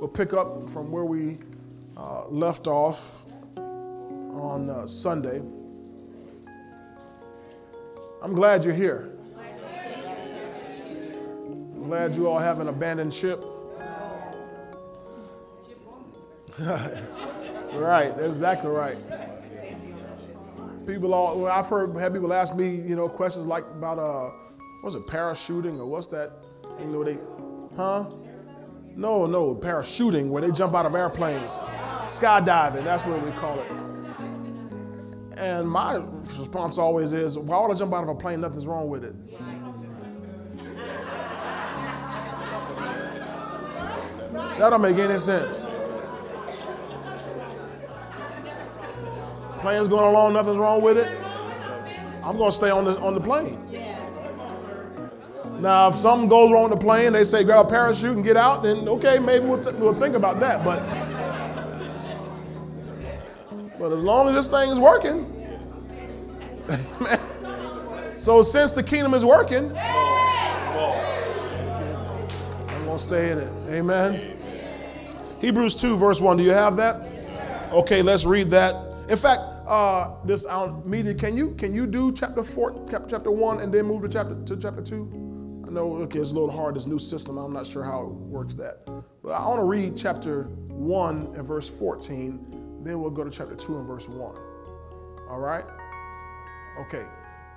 We'll pick up from where we left off on Sunday. I'm glad you're here. I'm glad you all haven't abandoned ship. That's right. That's exactly right. I've had people ask me, questions like about parachuting or what's that? Parachuting, where they jump out of airplanes, skydiving. That's what we call it. And my response always is, why would I jump out of a plane? Nothing's wrong with it. That don't make any sense. Plane's going along, nothing's wrong with it. I'm going to stay on the plane. Now, if something goes wrong with the plane, they say grab a parachute and get out, then okay, maybe we'll think about that. But as long as this thing is working, so since the kingdom is working, I'm going to stay in it. Amen. Hebrews 2, verse 1. Do you have that? Okay, let's read that. In fact, this our media. Can you do chapter 1 and then move to chapter 2? I know. Okay, it's a little hard. This new system. I'm not sure how it works that. But I want to read chapter 1 and verse 14. Then we'll go to chapter 2 and verse 1. All right. Okay.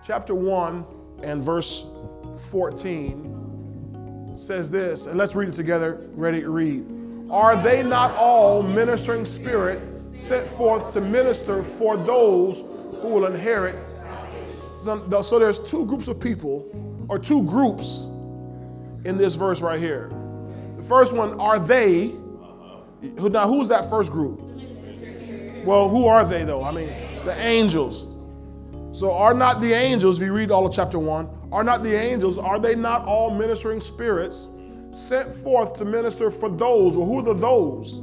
Chapter 1 and verse 14 says this, and let's read it together. Ready to read. Are they not all ministering spirit? Sent forth to minister for those who will inherit. So there's two groups of people, or two groups in this verse right here. The first one, are they? Now, who's that first group? Well, who are they though? I mean, the angels. So are not the angels, if you read all of chapter 1, are not the angels, are they not all ministering spirits sent forth to minister for those? Well, who are the those?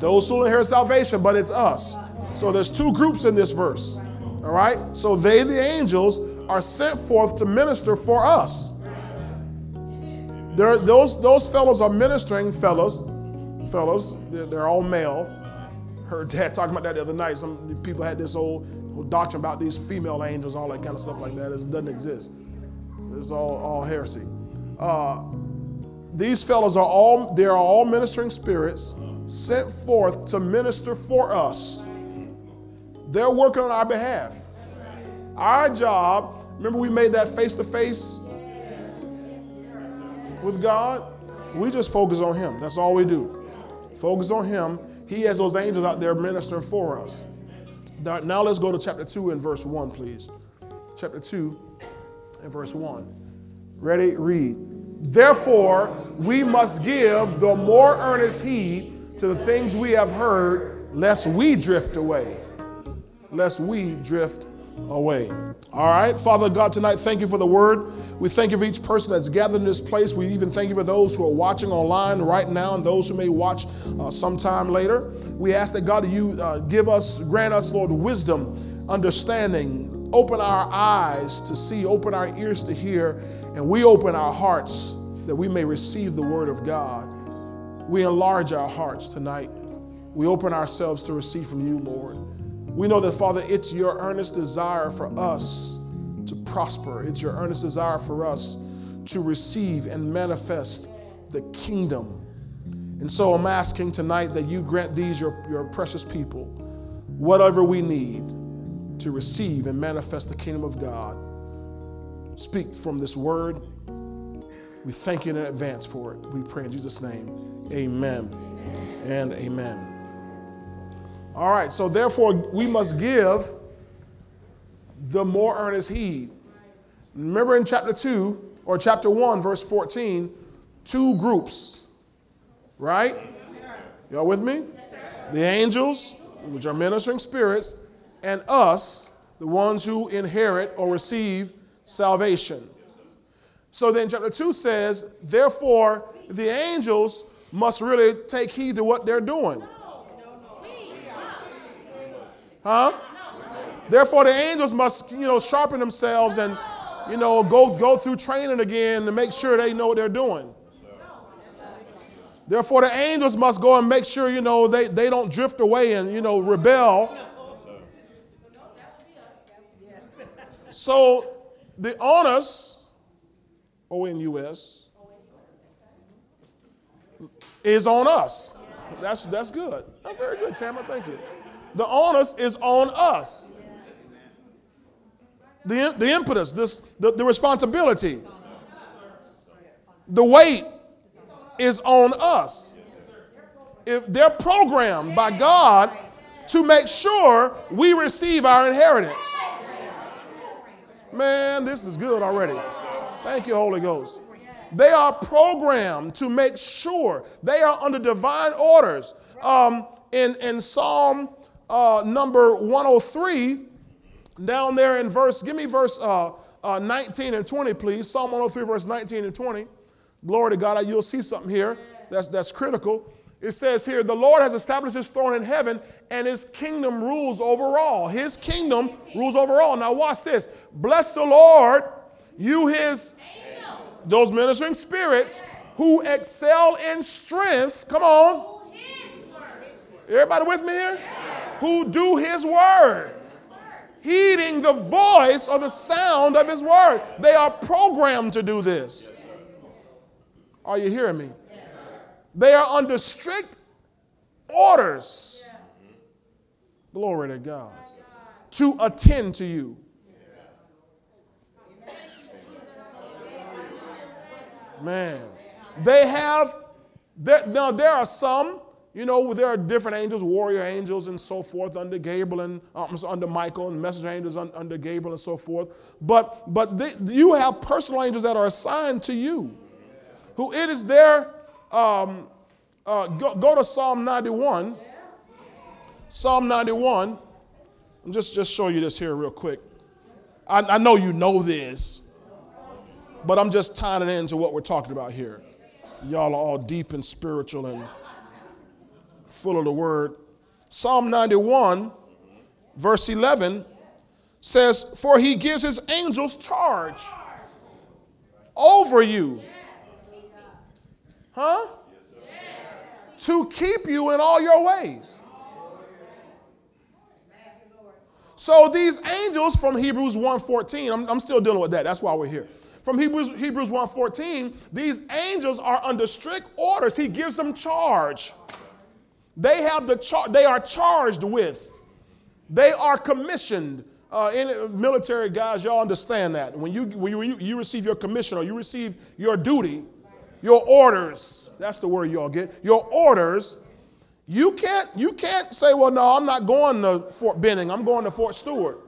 Those who inherit salvation, but it's us. So there's two groups in this verse. All right? So they, the angels, are sent forth to minister for us. Those fellows are ministering fellows. They're all male. Heard Dad talking about that the other night. Some people had this whole doctrine about these female angels, all that kind of stuff like that. It doesn't exist. It's all heresy. These fellows are all ministering spirits. Sent forth to minister for us. They're working on our behalf. Our job, remember we made that face-to-face with God? We just focus on him. That's all we do. Focus on him. He has those angels out there ministering for us. Now let's go to chapter 2 and verse 1, please. Chapter 2 and verse 1. Ready? Read. Therefore, we must give the more earnest heed to the things we have heard, lest we drift away. Lest we drift away. All right, Father God, tonight, thank you for the word. We thank you for each person that's gathered in this place. We even thank you for those who are watching online right now and those who may watch sometime later. We ask that, God, you grant us, Lord, wisdom, understanding, open our eyes to see, open our ears to hear, and we open our hearts that we may receive the word of God. We enlarge our hearts tonight. We open ourselves to receive from you, Lord. We know that, Father, it's your earnest desire for us to prosper. It's your earnest desire for us to receive and manifest the kingdom. And so I'm asking tonight that you grant these, your precious people, whatever we need to receive and manifest the kingdom of God. Speak from this word. We thank you in advance for it. We pray in Jesus' name. Amen and amen. All right, so therefore we must give the more earnest heed. Remember in chapter 2 or chapter 1, verse 14, two groups, right? Yes, y'all with me? Yes, sir. The angels, which are ministering spirits, and us, the ones who inherit or receive salvation. So then chapter 2 says, therefore the angels must really take heed to what they're doing. Huh? Therefore, the angels must, sharpen themselves and, go through training again to make sure they know what they're doing. Therefore, the angels must go and make sure, they don't drift away and, rebel. So the onus, O-N-U-S, is on us. That's good. That's very good, Tamara. Thank you. The onus is on us. The impetus, the responsibility, the weight is on us. If they're programmed by God to make sure we receive our inheritance. Man, this is good already. Thank you, Holy Ghost. They are programmed to make sure. They are under divine orders. In Psalm number 103, down there in verse, give me verse 19 and 20, please. Psalm 103, verse 19 and 20. Glory to God, you'll see something here that's critical. It says here, the Lord has established his throne in heaven, and his kingdom rules over all. His kingdom rules over all. Now watch this. Bless the Lord, you his those ministering spirits who excel in strength. Come on. Everybody with me here? Yes. Who do his word, heeding the voice or the sound of his word. They are programmed to do this. Are you hearing me? Yes. They are under strict orders. Yeah. Glory to God. To attend to you. Man, they have, now there are some, there are different angels, warrior angels and so forth under Gabriel and under Michael, and messenger angels under Gabriel and so forth. But you have personal angels that are assigned to you. Who it is there, go to Psalm 91. Psalm 91, I'm just show you this here real quick. I know you know this. But I'm just tying it into what we're talking about here. Y'all are all deep and spiritual and full of the word. Psalm 91, verse 11 says, for he gives his angels charge over you. Huh? To keep you in all your ways. So these angels from Hebrews 1:14, I'm still dealing with that. That's why we're here. From Hebrews 1:14, these angels are under strict orders. He gives them charge. They have they are charged with. They are commissioned. Military guys, y'all understand that. When you receive your commission or you receive your duty, your orders, that's the word y'all get, your orders, you can't say, well, no, I'm not going to Fort Benning. I'm going to Fort Stewart.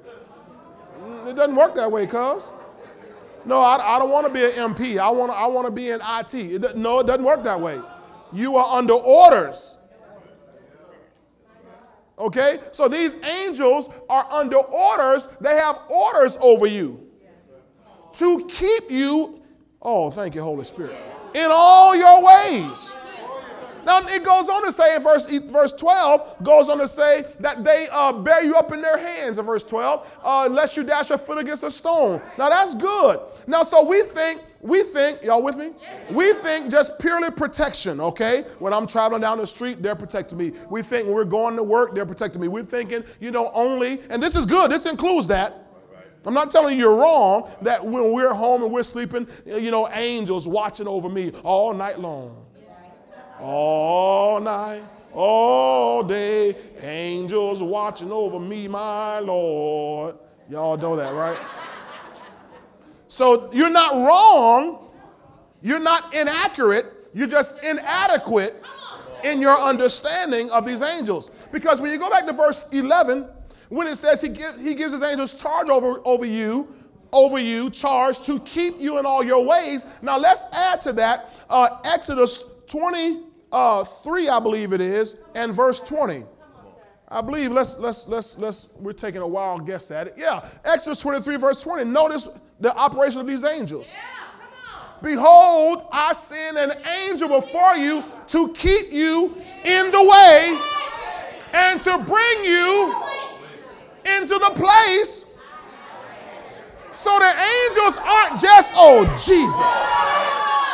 It doesn't work that way, cuz. No, I don't want to be an MP. I want to be in IT. It doesn't work that way. You are under orders. Okay? So these angels are under orders. They have orders over you to keep you, oh, thank you, Holy Spirit, in all your ways. Now, it goes on to say in verse 12, goes on to say that they bear you up in their hands, in verse 12, lest you dash your foot against a stone. Now, that's good. Now, so we think, y'all with me? We think just purely protection, okay? When I'm traveling down the street, they're protecting me. We think when we're going to work, they're protecting me. We're thinking, only, and this is good. This includes that. I'm not telling you you're wrong that when we're home and we're sleeping, angels watching over me all night long. All night, all day, angels watching over me, my Lord. Y'all know that, right? So you're not wrong. You're not inaccurate. You're just inadequate in your understanding of these angels. Because when you go back to verse 11, when it says he gives his angels charge over you, charge to keep you in all your ways. Now let's add to that Exodus 23, I believe it is, and verse 20. I believe let's we're taking a wild guess at it. Yeah, Exodus 23, verse 20. Notice the operation of these angels. Yeah, come on. Behold, I send an angel before you to keep you in the way and to bring you into the place. So the angels aren't just, oh Jesus.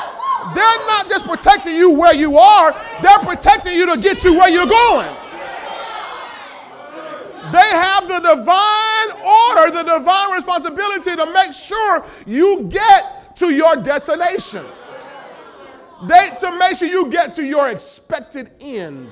They're not just protecting you where you are. They're protecting you to get you where you're going. They have the divine order, the divine responsibility to make sure you get to your destination. To make sure you get to your expected end.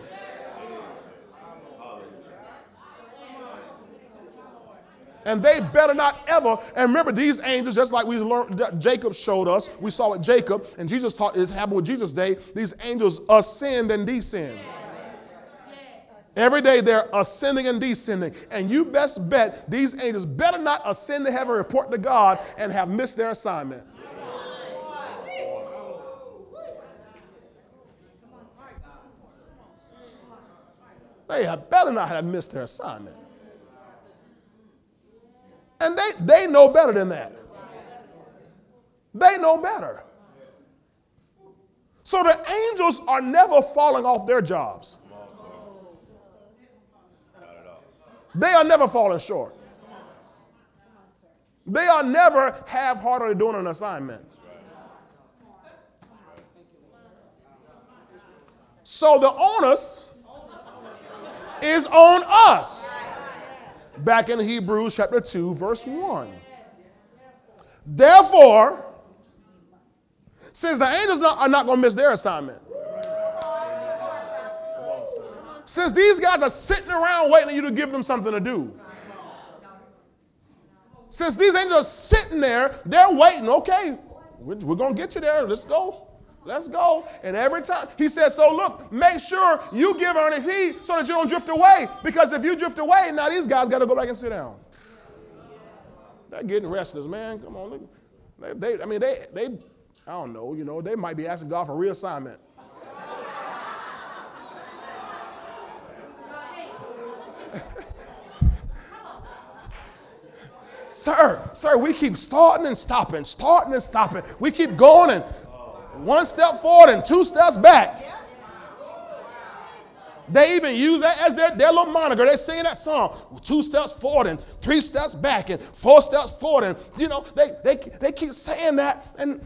And they better not ever. And remember, these angels, just like we learned, Jacob showed us, we saw it, Jacob, and Jesus taught it happened with Jesus' day. These angels ascend and descend. Every day they're ascending and descending. And you best bet these angels better not ascend to heaven, report to God, and have missed their assignment. They have better not have missed their assignment. And they know better than that. They know better. So the angels are never falling off their jobs. They are never falling short. They are never half-heartedly doing an assignment. So the onus is on us. Back in Hebrews chapter 2, verse 1. Therefore, since the angels are not going to miss their assignment, since these guys are sitting around waiting for you to give them something to do, since these angels are sitting there, they're waiting, okay, we're going to get you there, let's go. And every time, he says, so look, make sure you give earnest heed so that you don't drift away. Because if you drift away, now these guys got to go back and sit down. They're getting restless, man. Come on. They might be asking God for reassignment. Sir, we keep starting and stopping. We keep going and one step forward and two steps back. They even use that as their little moniker. They're singing that song, 2 steps forward and 3 steps back and 4 steps forward. And, they keep saying that. And,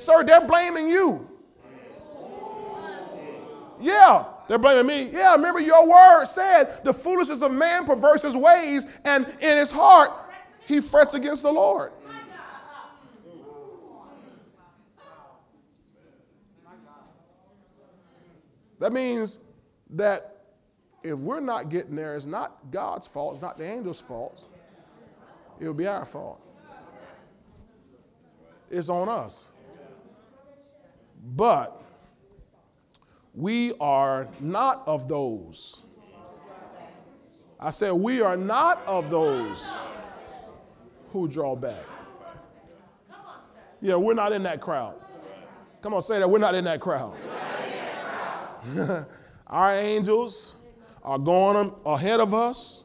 sir, they're blaming you. Yeah, they're blaming me. Yeah, remember your word said the foolishness of man perverse his ways, and in his heart he frets against the Lord. That means that if we're not getting there, it's not God's fault. It's not the angels' fault. It'll be our fault. It's on us. But we are not of those. I said we are not of those who draw back. Yeah, we're not in that crowd. Come on, say that. We're not in that crowd. Our angels are going ahead of us.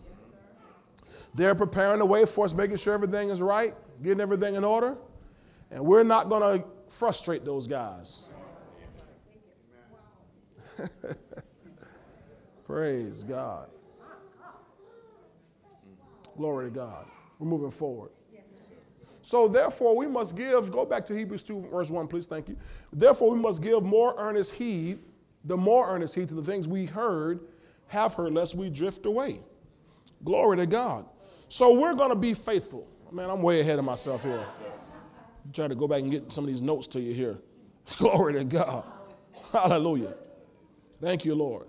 They're preparing the way for us, making sure everything is right, getting everything in order. And we're not going to frustrate those guys. Praise God. Glory to God. We're moving forward. So therefore we must give, go back to Hebrews 2 verse 1, please, thank you. Therefore we must give more earnest heed, the more earnest heed to the things we have heard, lest we drift away. Glory to God. So we're going to be faithful. Man, I'm way ahead of myself here. I'm trying to go back and get some of these notes to you here. Glory to God. Hallelujah. Thank you, Lord.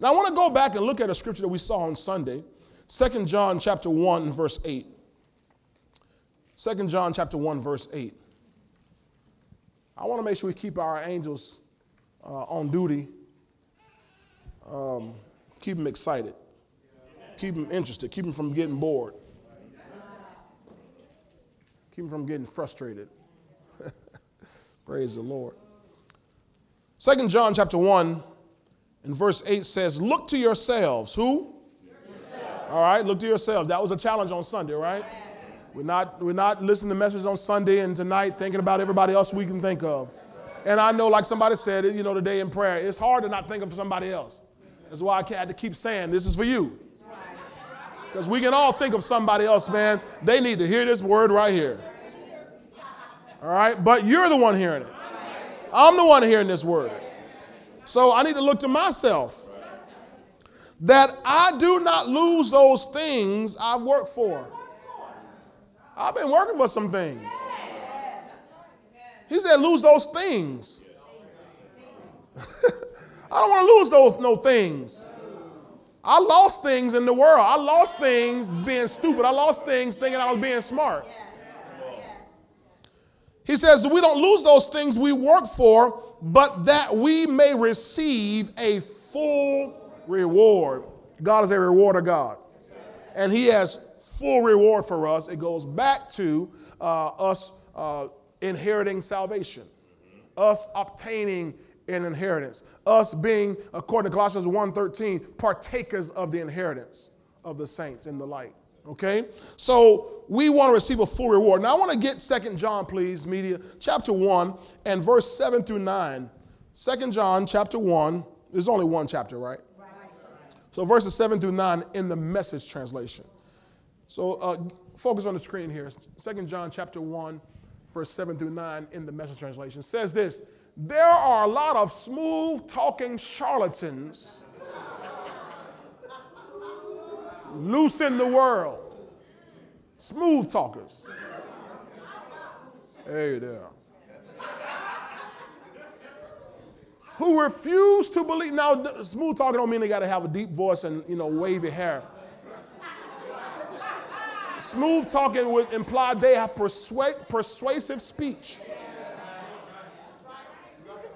Now I want to go back and look at a scripture that we saw on Sunday. 2 John chapter 1, verse 8. 2 John chapter 1, verse 8. I want to make sure we keep our angels on duty, keep them excited, keep them interested, keep them from getting bored, keep them from getting frustrated. Praise the Lord. 2 John chapter 1 and verse 8 says, look to yourselves. Who? Yourself. All right, look to yourselves. That was a challenge on Sunday, right? Yes. We're not listening to messages on Sunday and tonight thinking about everybody else we can think of. And I know, like somebody said, today in prayer, it's hard to not think of somebody else. That's why I had to keep saying, this is for you. Because we can all think of somebody else, man. They need to hear this word right here. All right? But you're the one hearing it. I'm the one hearing this word. So I need to look to myself that I do not lose those things I've worked for. I've been working for some things. He said, lose those things. I don't want to lose those no things. I lost things in the world. I lost things being stupid. I lost things thinking I was being smart. He says, we don't lose those things we work for, but that we may receive a full reward. God is a rewarder God. And he has full reward for us. It goes back to us inheriting salvation, us obtaining an inheritance, us being, according to Colossians 1:13, partakers of the inheritance of the saints in the light. Okay? So we want to receive a full reward. Now I want to get 2 John, please, media, chapter 1 and verse 7 through 9. 2 John, chapter 1. There's only one chapter, right? Right. So verses 7 through 9 in the Message translation. So focus on the screen here. 2 John, chapter 1, verse 7 through 9 in the Message translation. It says this, there are a lot of smooth-talking charlatans loose in the world. Smooth talkers. Hey there. Who refuse to believe. Now, smooth talking don't mean they got to have a deep voice and, wavy hair. Smooth talking would imply they have persuasive speech.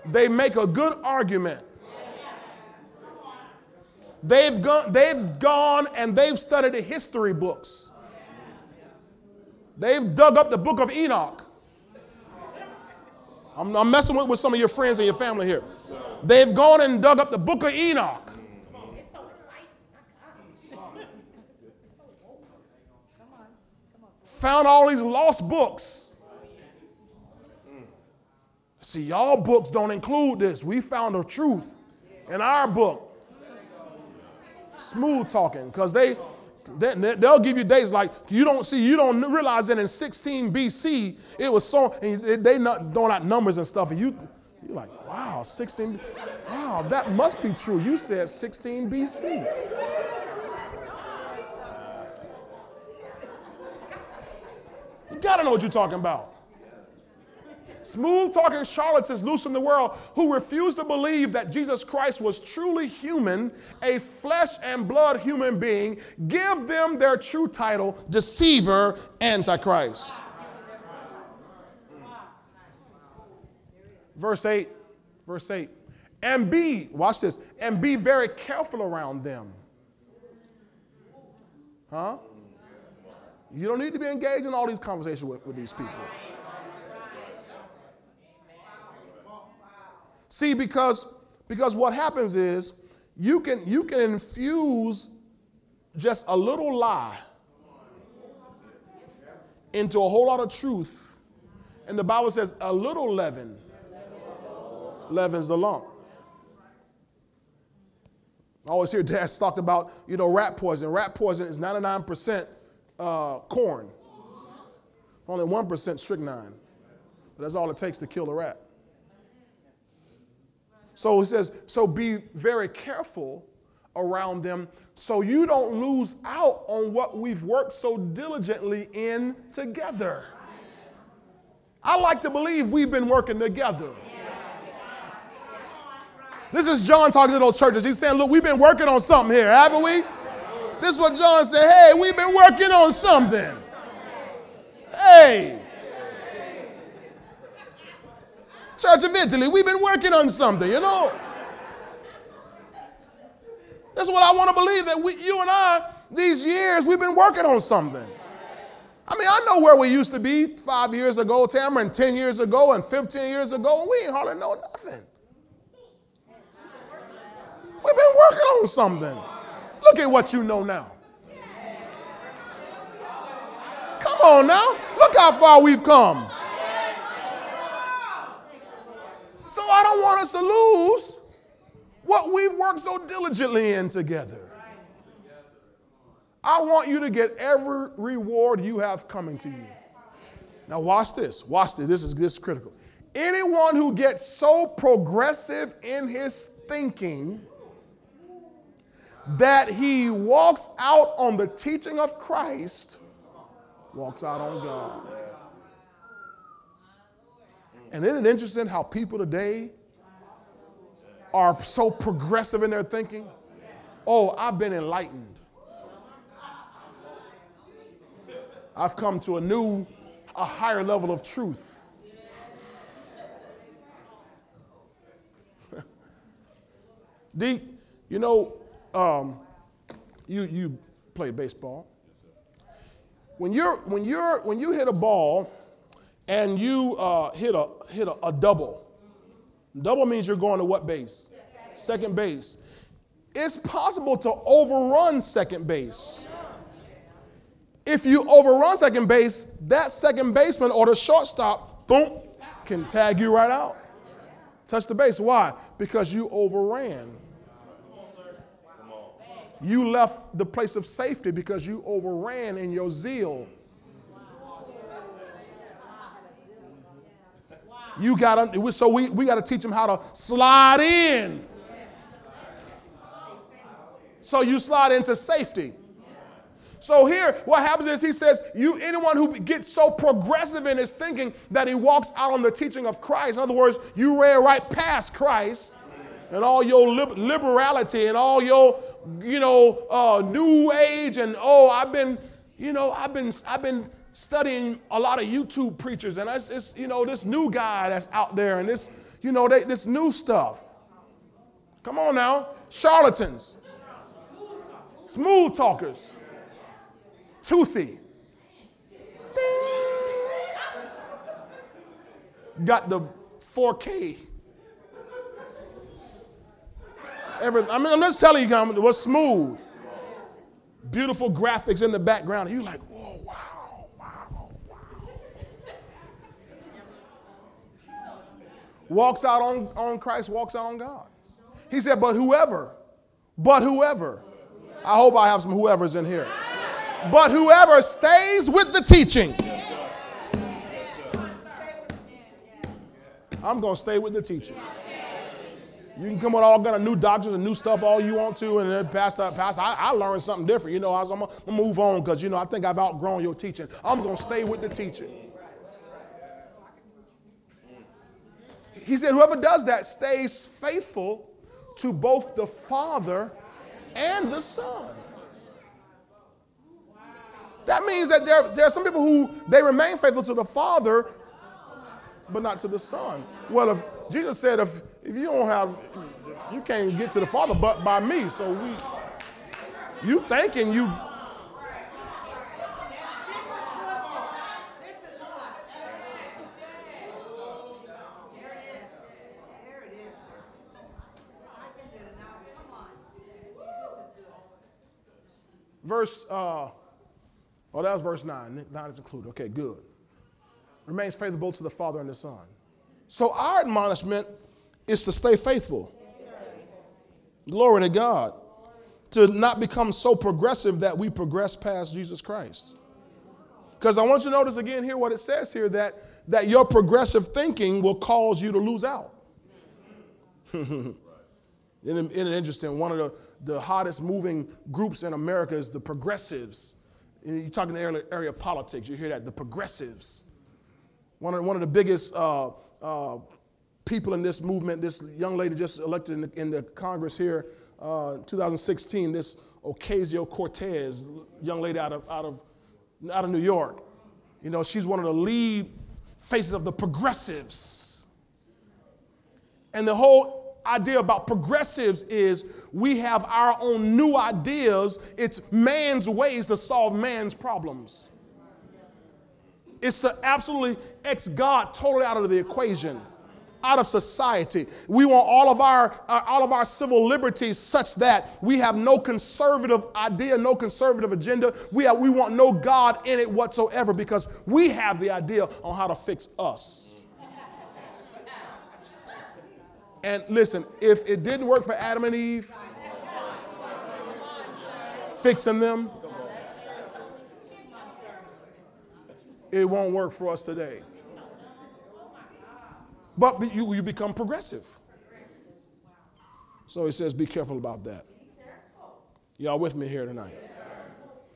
They make a good argument. They've gone and they've studied the history books. They've dug up the book of Enoch. I'm messing with some of your friends and your family here. They've gone and dug up the book of Enoch. Found all these lost books. See, y'all books don't include this. We found the truth in our book. Smooth talking, because they'll give you dates like you don't realize that in 16 BC it was so, and they don't like numbers and stuff, and you're like, wow, 16, wow, that must be true. You said 16 BC. You gotta know what you're talking about. Smooth talking charlatans loose in the world who refuse to believe that Jesus Christ was truly human, a flesh and blood human being. Give them their true title, deceiver, antichrist. Verse 8. And be, watch this, and be very careful around them. Huh? You don't need to be engaged in all these conversations with these people. See, because what happens is you can infuse just a little lie into a whole lot of truth. And the Bible says a little leaven leavens the lump. I always hear dads talk about, rat poison. Rat poison is 99% corn. Only 1% strychnine. But that's all it takes to kill a rat. So he says, so be very careful around them so you don't lose out on what we've worked so diligently in together. I like to believe we've been working together. This is John talking to those churches. He's saying, look, we've been working on something here, haven't we? This is what John said. Hey, we've been working on something. Hey. Church of Italy, we've been working on something, That's what I want to believe, that you and I, these years, we've been working on something. I mean, I know where we used to be 5 years ago, Tamara, and 10 years ago, and 15 years ago, and we ain't hardly know nothing. We've been working on something. Look at what you know now. Come on now. Look how far we've come. So I don't want us to lose what we've worked so diligently in together. I want you to get every reward you have coming to you. Now watch this. This is critical. Anyone who gets so progressive in his thinking that he walks out on the teaching of Christ walks out on God. And isn't it interesting how people today are so progressive in their thinking? Oh, I've been enlightened. I've come to a higher level of truth. Deke, you know, you play baseball. When you hit a ball and you hit a double. Double means you're going to what base? Second base. It's possible to overrun second base. If you overrun second base, that second baseman or the shortstop, boom, can tag you right out. Touch the base. Why? Because you overran. You left the place of safety because you overran in your zeal. You got to. So we got to teach them how to slide in. So you slide into safety. So here, what happens is he says, anyone who gets so progressive in his thinking that he walks out on the teaching of Christ. In other words, you ran right past Christ and all your liberality and all your, new age and I've been studying a lot of YouTube preachers and it's this new guy that's out there and this new stuff. Come on now, charlatans, smooth talkers. Toothy. Ding. Got the 4K. I'm just telling you, what's smooth. Beautiful graphics in the background. You're like, whoa, wow. Walks out on Christ, walks out on God. He said, but whoever. I hope I have some whoever's in here. But whoever stays with the teaching. I'm going to stay with the teaching. You can come with all kind of new doctrines and new stuff all you want to, and then pass. I learned something different. I'm going to move on because, I think I've outgrown your teaching. I'm going to stay with the teaching. He said whoever does that stays faithful to both the Father and the Son. That means that there are some people who, they remain faithful to the Father, but not to the Son. Well, if Jesus said, if you don't have, you can't get to the Father but by me. So you thinking you. Verse, Oh, that was verse 9. 9 is included. Okay, good. Remains faithful to the Father and the Son. So our admonishment is to stay faithful. Yes, glory to God. Glory. To not become so progressive that we progress past Jesus Christ. Because I want you to notice again here what it says here, that your progressive thinking will cause you to lose out. Isn't it interesting? One of the hottest moving groups in America is the progressives. You're talking in the area of politics. You hear that, the progressives. One of the biggest people in this movement, this young lady just elected in the Congress here in 2016, this Ocasio-Cortez, young lady out of New York. She's one of the lead faces of the progressives. And the whole idea about progressives is we have our own new ideas. It's man's ways to solve man's problems. It's to absolutely X God totally out of the equation, out of society. We want all of our civil liberties such that we have no conservative idea, no conservative agenda. We want no God in it whatsoever because we have the idea on how to fix us. And listen, if it didn't work for Adam and Eve, fixing them, it won't work for us today. But you become progressive. Wow. So he says, be careful about that. Y'all with me here tonight? Yes,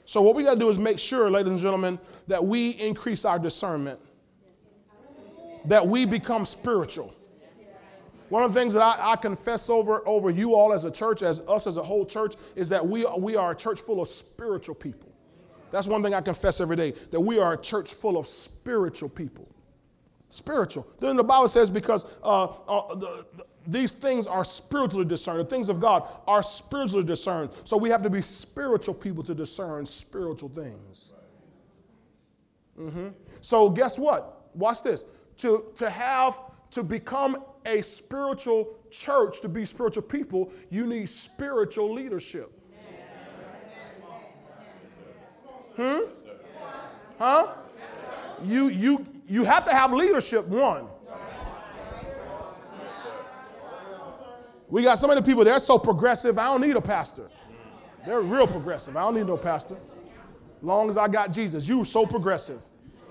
so what we got to do is make sure, ladies and gentlemen, that we increase our discernment, that we become spiritual. One of the things that I confess over you all as a church, as us as a whole church, is that we are a church full of spiritual people. That's one thing I confess every day, that we are a church full of spiritual people. Spiritual. Then the Bible says because these things are spiritually discerned. The things of God are spiritually discerned. So we have to be spiritual people to discern spiritual things. Mm-hmm. So guess what? Watch this. To become a spiritual church, to be spiritual people, you need spiritual leadership. Hmm? Huh? You have to have leadership, one. We got so many people, they're so progressive, I don't need a pastor. They're real progressive. I don't need no pastor. Long as I got Jesus, you so progressive.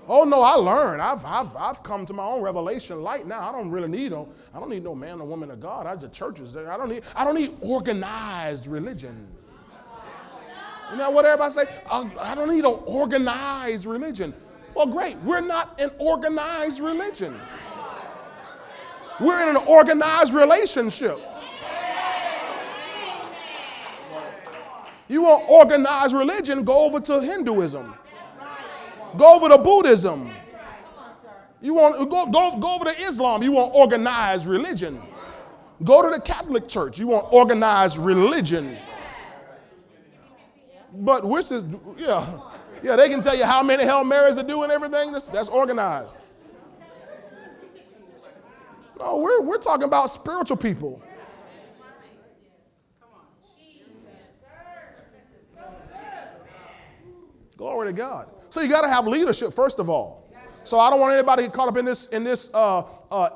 Oh no, I learned. I've come to my own revelation light now. I don't really need them. I don't need no man or woman of God. I just churches. I don't need organized religion. You know what everybody say? I don't need an organized religion. Well, great. We're not an organized religion. We're in an organized relationship. You want organized religion? Go over to Hinduism. Go over to Buddhism. You want go over to Islam. You want organized religion. Go to the Catholic Church. You want organized religion. But we're just, yeah. They can tell you how many Hail Marys to do and everything. That's organized. No, we're talking about spiritual people. Glory to God. So you got to have leadership, first of all. So I don't want anybody to get caught up in this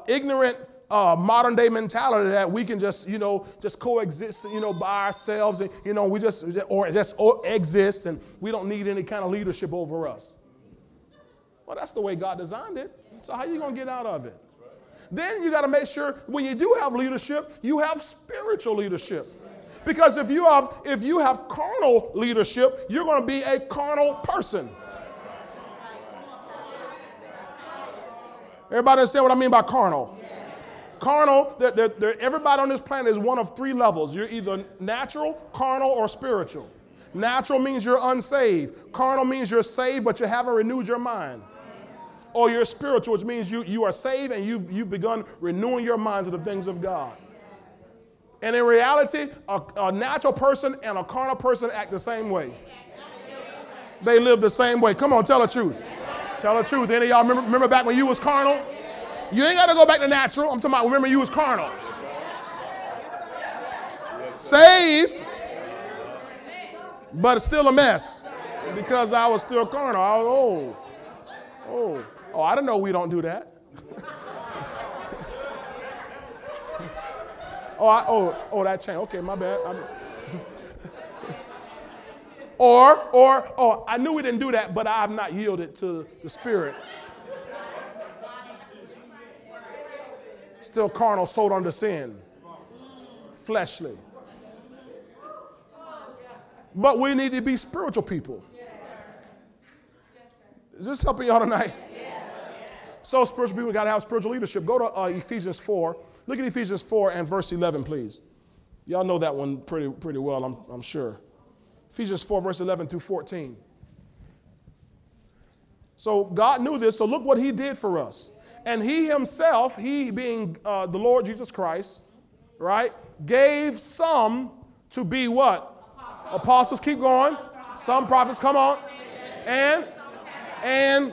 ignorant modern day mentality that we can just, just coexist, by ourselves. And, we just exist and we don't need any kind of leadership over us. Well, that's the way God designed it. So how are you going to get out of it? Then you got to make sure when you do have leadership, you have spiritual leadership. Because if you have carnal leadership, you're going to be a carnal person. Everybody understand what I mean by carnal? Yes. Carnal, everybody on this planet is one of three levels. You're either natural, carnal, or spiritual. Natural means you're unsaved. Carnal means you're saved, but you haven't renewed your mind. Or you're spiritual, which means you are saved and you've begun renewing your minds to the things of God. And in reality, a natural person and a carnal person act the same way. They live the same way. Come on, tell the truth. Tell the truth. Any of y'all remember back when you was carnal? Yes. You ain't got to go back to natural. I'm talking about remember you was carnal. Yes. Saved, but still a mess because I was still carnal. I was, oh, I didn't know we don't do that. Oh, that changed. Okay, my bad. Or, I knew we didn't do that, but I have not yielded to the Spirit. Still carnal, sold under sin. Fleshly. But we need to be spiritual people. Is this helping y'all tonight? So spiritual people got to have spiritual leadership. Go to Ephesians 4. Look at Ephesians 4 and verse 11, please. Y'all know that one pretty well, I'm sure. Ephesians 4, verse 11 through 14. So God knew this, so look what he did for us. And he himself, he being the Lord Jesus Christ, right, gave some to be what? Apostles, keep going. Some prophets, come on. And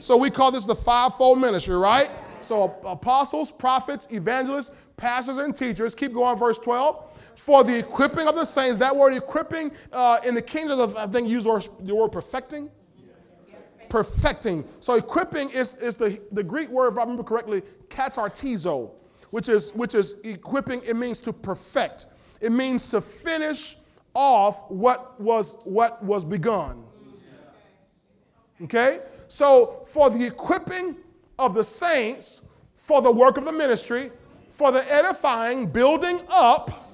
so we call this the fivefold ministry, right? So apostles, prophets, evangelists, pastors, and teachers. Keep going, verse 12. For the equipping of the saints, that word equipping in the kingdom, I think use the word perfecting. Yes. Perfecting. So equipping is the Greek word, if I remember correctly, katartizo, which is equipping. It means to perfect. It means to finish off what was begun. Okay? So for the equipping of the saints for the work of the ministry, for the edifying, building up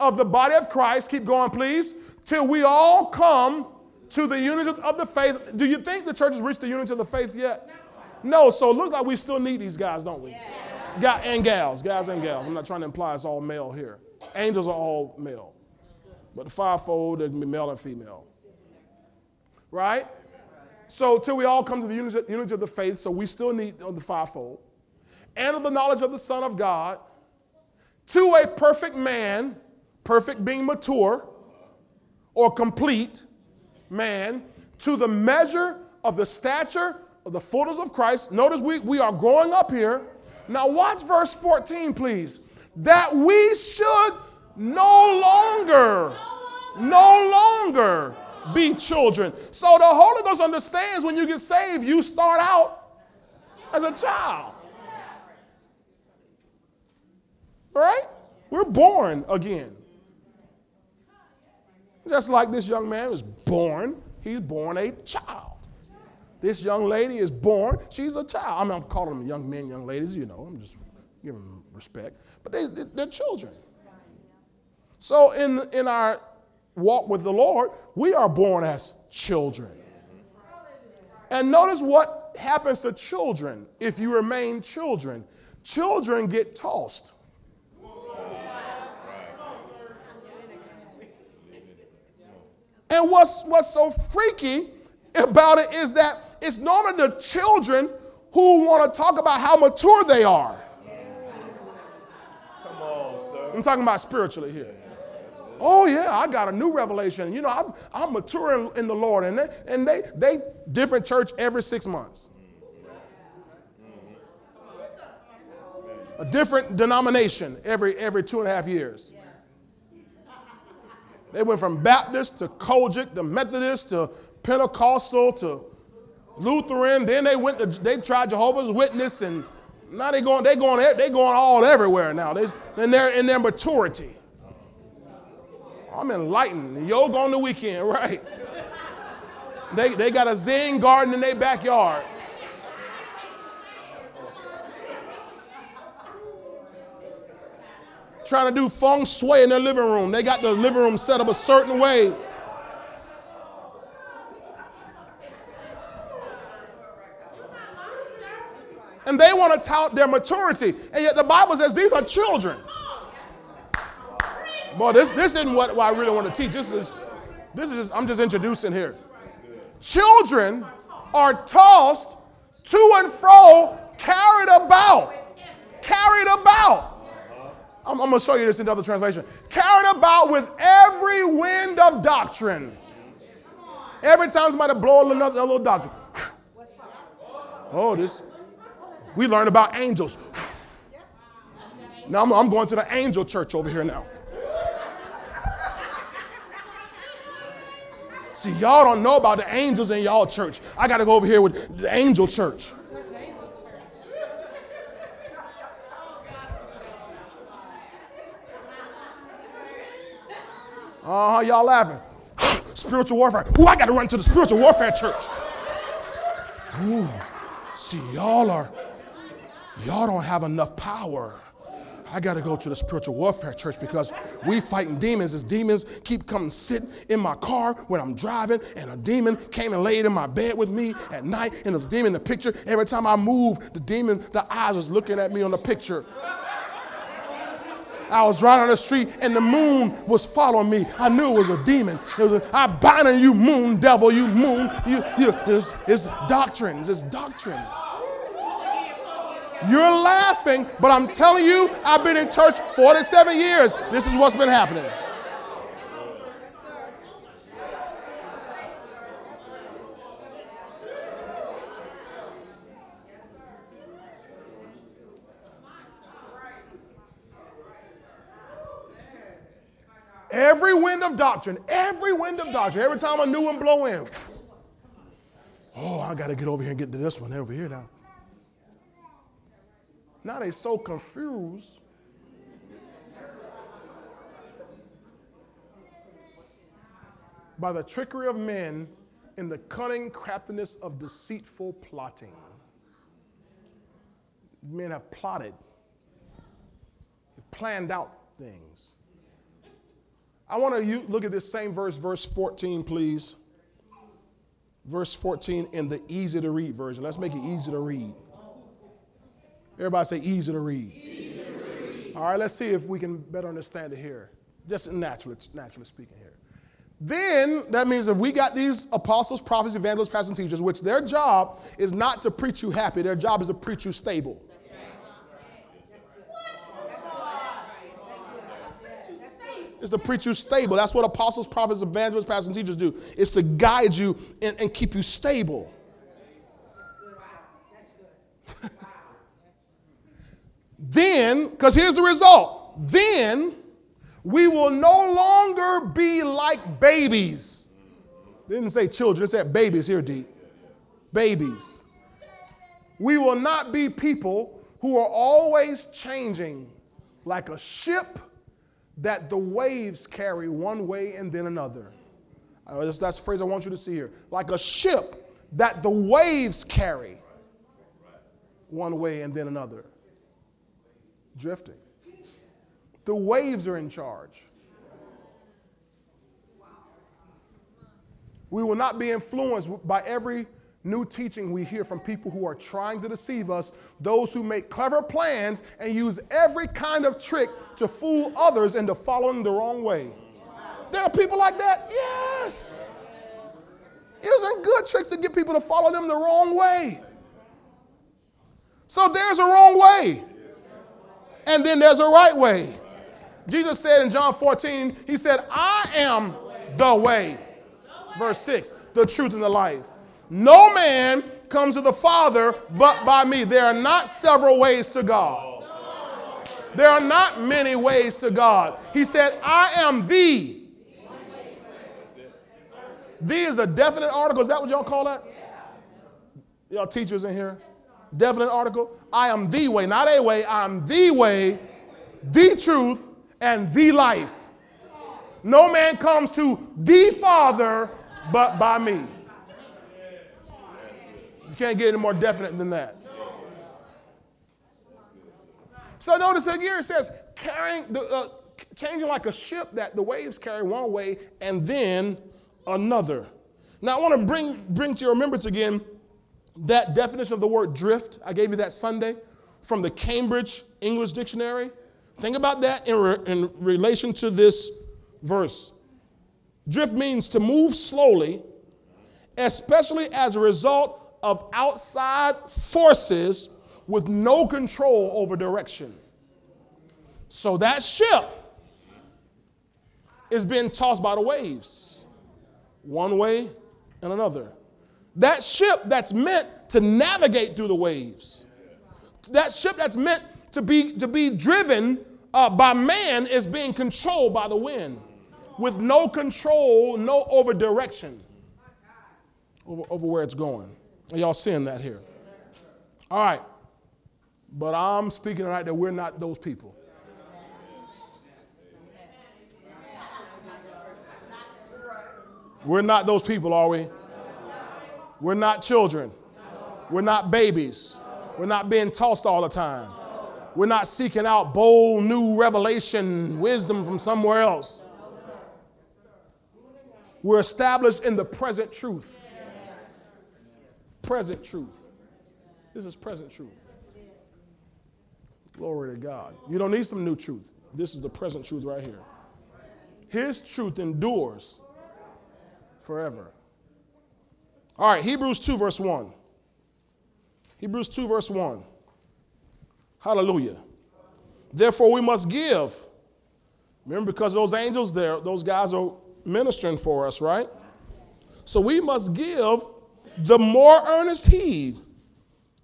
of the body of Christ. Keep going, please. Till we all come to the unity of the faith. Do you think the church has reached the unity of the faith yet? No, so it looks like we still need these guys, don't we? Yeah. Guys and gals. I'm not trying to imply it's all male here. Angels are all male. But the fivefold, they can be male and female. Right? So till we all come to the unity of the faith, so we still need the fivefold. And of the knowledge of the Son of God, to a perfect man, perfect being mature or complete man, to the measure of the stature of the fullness of Christ. Notice we are growing up here. Now watch verse 14, please. That we should no longer be children. So the Holy Ghost understands when you get saved, you start out as a child. Right? We're born again. Just like this young man was born, he's born a child. This young lady is born, she's a child. I mean, I'm calling them young men, young ladies, you know, I'm just giving them respect. But they're children. So in our walk with the Lord, we are born as children. And notice what happens to children if you remain children. Children get tossed. And what's so freaky about it is that it's normally the children who want to talk about how mature they are. Come on, sir. I'm talking about spiritually here. Oh, yeah, I got a new revelation. You know, I'm maturing in the Lord. And they different church every 6 months. A different denomination every 2.5 years. They went from Baptist to Kojic to Methodist to Pentecostal to Lutheran, then they tried Jehovah's Witness, and now they're going all everywhere now. They're in their maturity. I'm enlightened. Yoga on the weekend, right? They got a Zen garden in their backyard. Trying to do feng shui in their living room. They got the living room set up a certain way. And they want to tout their maturity. And yet the Bible says these are children. Boy, this isn't what I really want to teach. This is I'm just introducing here. Children are tossed to and fro, carried about. I'm going to show you this in another translation. Carried about with every wind of doctrine. Every time somebody blows another doctrine. Oh, this... We learned about angels. Now I'm going to the angel church over here now. See, y'all don't know about the angels in y'all church. I got to go over here with the angel church. Uh-huh, y'all laughing. Spiritual warfare. Ooh, I got to run to the spiritual warfare church. Ooh, see, y'all don't have enough power. I got to go to the spiritual warfare church because we fighting demons. As demons keep coming sit in my car when I'm driving, and a demon came and laid in my bed with me at night, and there's a demon in the picture. Every time I moved, the eyes was looking at me on the picture. I was riding on the street, and the moon was following me. I knew it was a demon. I bind you, moon devil, you moon. It's doctrines. It's doctrines. You're laughing, but I'm telling you, I've been in church 47 years. This is what's been happening. Every wind of doctrine, every wind of doctrine, every time a new one blow in. Oh, I got to get over here and get to this one over here now. Now they so confused. By the trickery of men in the cunning craftiness of deceitful plotting. men have plotted, have planned out things. I want to look at this same verse, verse 14, please. Verse 14 in the easy-to-read version. Let's make it easy to read. Everybody say easy to read. Easy to read. All right, let's see if we can better understand it here. Just naturally speaking here. Then, that means if we got these apostles, prophets, evangelists, pastors, and teachers, which their job is not to preach you happy. Their job is to preach you stable. That's right. That's good. What? That's good. That's good. It's to preach you stable. That's what apostles, prophets, evangelists, pastors, and teachers do. It's to guide you and keep you stable. That's good. Wow. That's good. Wow. Then, because here's the result. Then, we will no longer be like babies. They didn't say children, it said babies here, Deke. Babies. We will not be people who are always changing like a ship that the waves carry one way and then another. That's the phrase I want you to see here. Like a ship that the waves carry one way and then another. Drifting. The waves are in charge. We will not be influenced by every new teaching we hear from people who are trying to deceive us, those who make clever plans and use every kind of trick to fool others into following the wrong way. There are people like that? Yes. Using good tricks to get people to follow them the wrong way. So there's a wrong way. And then there's a right way. Jesus said in John 14, he said, I am the way. Verse 6, the truth and the life. No man comes to the Father but by me. There are not several ways to God. There are not many ways to God. He said, I am the. The is a definite article. Is that what y'all call that? Y'all teachers in here? Definite article. I am the way, not a way. I am the way, the truth, and the life. No man comes to the Father but by me. You can't get any more definite than that. So notice again, it says, changing like a ship that the waves carry one way and then another. Now I want to bring to your remembrance again that definition of the word drift. I gave you that Sunday from the Cambridge English Dictionary. Think about that in relation to this verse. Drift means to move slowly, especially as a result of outside forces with no control over direction. So that ship is being tossed by the waves, one way and another. That ship that's meant to navigate through the waves, that ship that's meant to be driven by man is being controlled by the wind with no control, no over direction over where it's going. Are y'all seeing that here? All right. But I'm speaking tonight that we're not those people. We're not those people, are we? We're not children. We're not babies. We're not being tossed all the time. We're not seeking out bold new revelation, wisdom from somewhere else. We're established in the present truth. Present truth. This is present truth. Glory to God. You don't need some new truth. This is the present truth right here. His truth endures forever. All right, Hebrews 2, verse 1. Hebrews 2, verse 1. Hallelujah. Therefore, we must give. Remember, because those angels there, those guys are ministering for us, right? So we must give the more earnest heed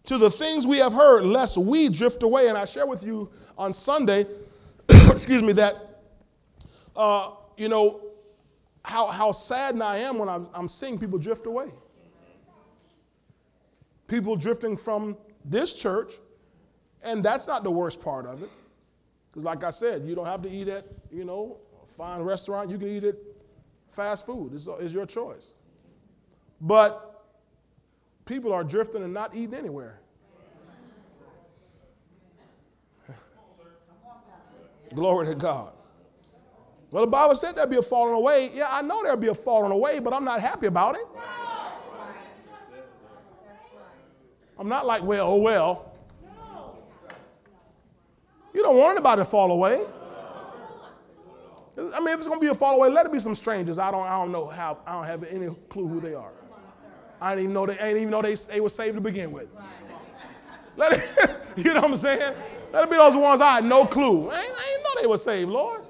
to the things we have heard, lest we drift away. And I share with you on Sunday, excuse me, that, how saddened I am when I'm seeing people drift away. People drifting from this church, and that's not the worst part of it. Because like I said, you don't have to eat at, a fine restaurant. You can eat at fast food. It's your choice. But people are drifting and not eating anywhere. Glory to God. Well, the Bible said there'll be a falling away. Yeah, I know there'll be a falling away, but I'm not happy about it. I'm not like, well, oh, well. You don't want anybody to fall away. I mean, if it's going to be a fall away, let it be some strangers. I don't know how. I don't have any clue who they are. I didn't even know they were saved to begin with. Let it, you know what I'm saying? Let it be those ones I had no clue. I didn't know they were saved, Lord.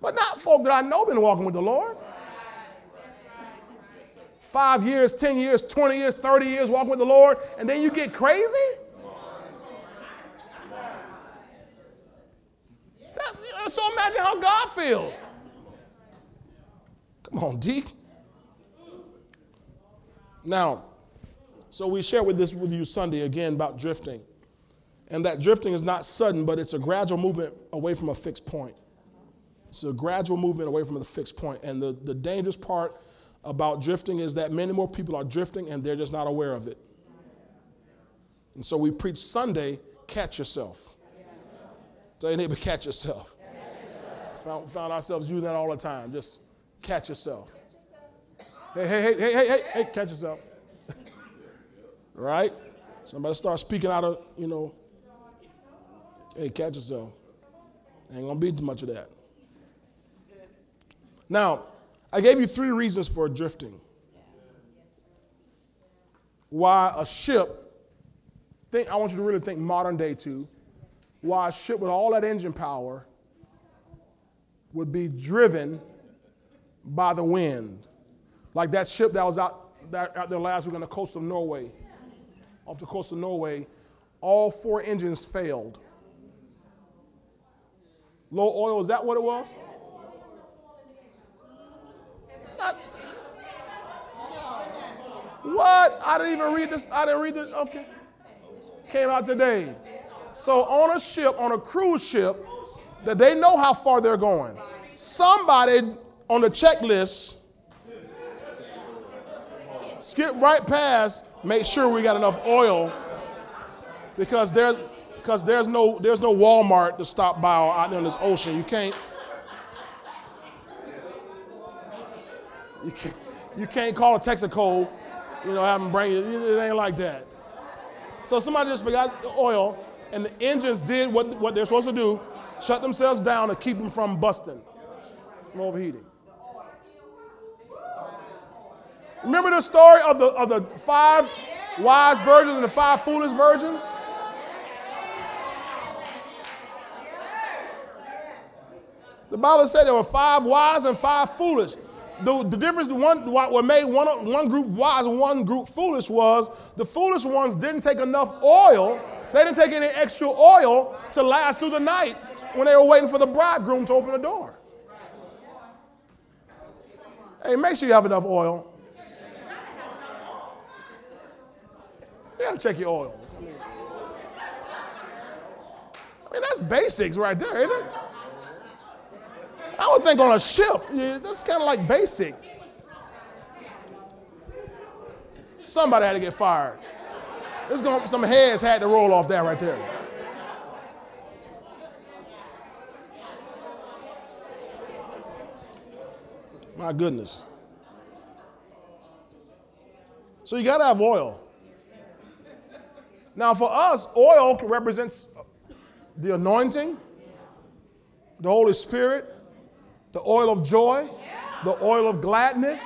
But not folk that I know been walking with the Lord. 5 years, 10 years, 20 years, 30 years walking with the Lord, and then you get crazy? So imagine how God feels. Come on, Deke. Now, so we share with this with you Sunday again about drifting. And that drifting is not sudden, but it's a gradual movement away from a fixed point. It's a gradual movement away from the fixed point. And the dangerous part about drifting is that many more people are drifting and they're just not aware of it. And so we preach Sunday, catch yourself. Tell your neighbor, catch yourself. Found ourselves using that all the time. Just catch yourself. Hey, catch yourself. Right? Somebody start speaking out of, you know, hey, catch yourself. Ain't going to be too much of that. Now, I gave you three reasons for drifting. Why a ship, I want you to really think modern day too, why a ship with all that engine power would be driven by the wind. Like that ship that was out there last week on the coast of Norway. Off the coast of Norway, all four engines failed. Low oil, is that what it was? What? I didn't even read this. Okay. Came out today. So on a ship, on a cruise ship, that they know how far they're going. Somebody on the checklist skip right past, make sure we got enough oil because there's no Walmart to stop by out there in this ocean. You can't call a Texaco, you know, have them bring it. It ain't like that. So somebody just forgot the oil, and the engines did what they're supposed to do, shut themselves down to keep them from busting, from overheating. Remember the story of the five wise virgins and the five foolish virgins? The Bible said there were five wise and five foolish. The difference what made one group wise and one group foolish was the foolish ones didn't take enough oil. They didn't take any extra oil to last through the night when they were waiting for the bridegroom to open the door. Hey, make sure you have enough oil. You gotta check your oil. I mean, that's basics right there, isn't it? I would think on a ship, that's kind of like basic. Somebody had to get fired. Some heads had to roll off that right there. My goodness. So you got to have oil. Now for us, oil represents the anointing, the Holy Spirit, the oil of joy, the oil of gladness.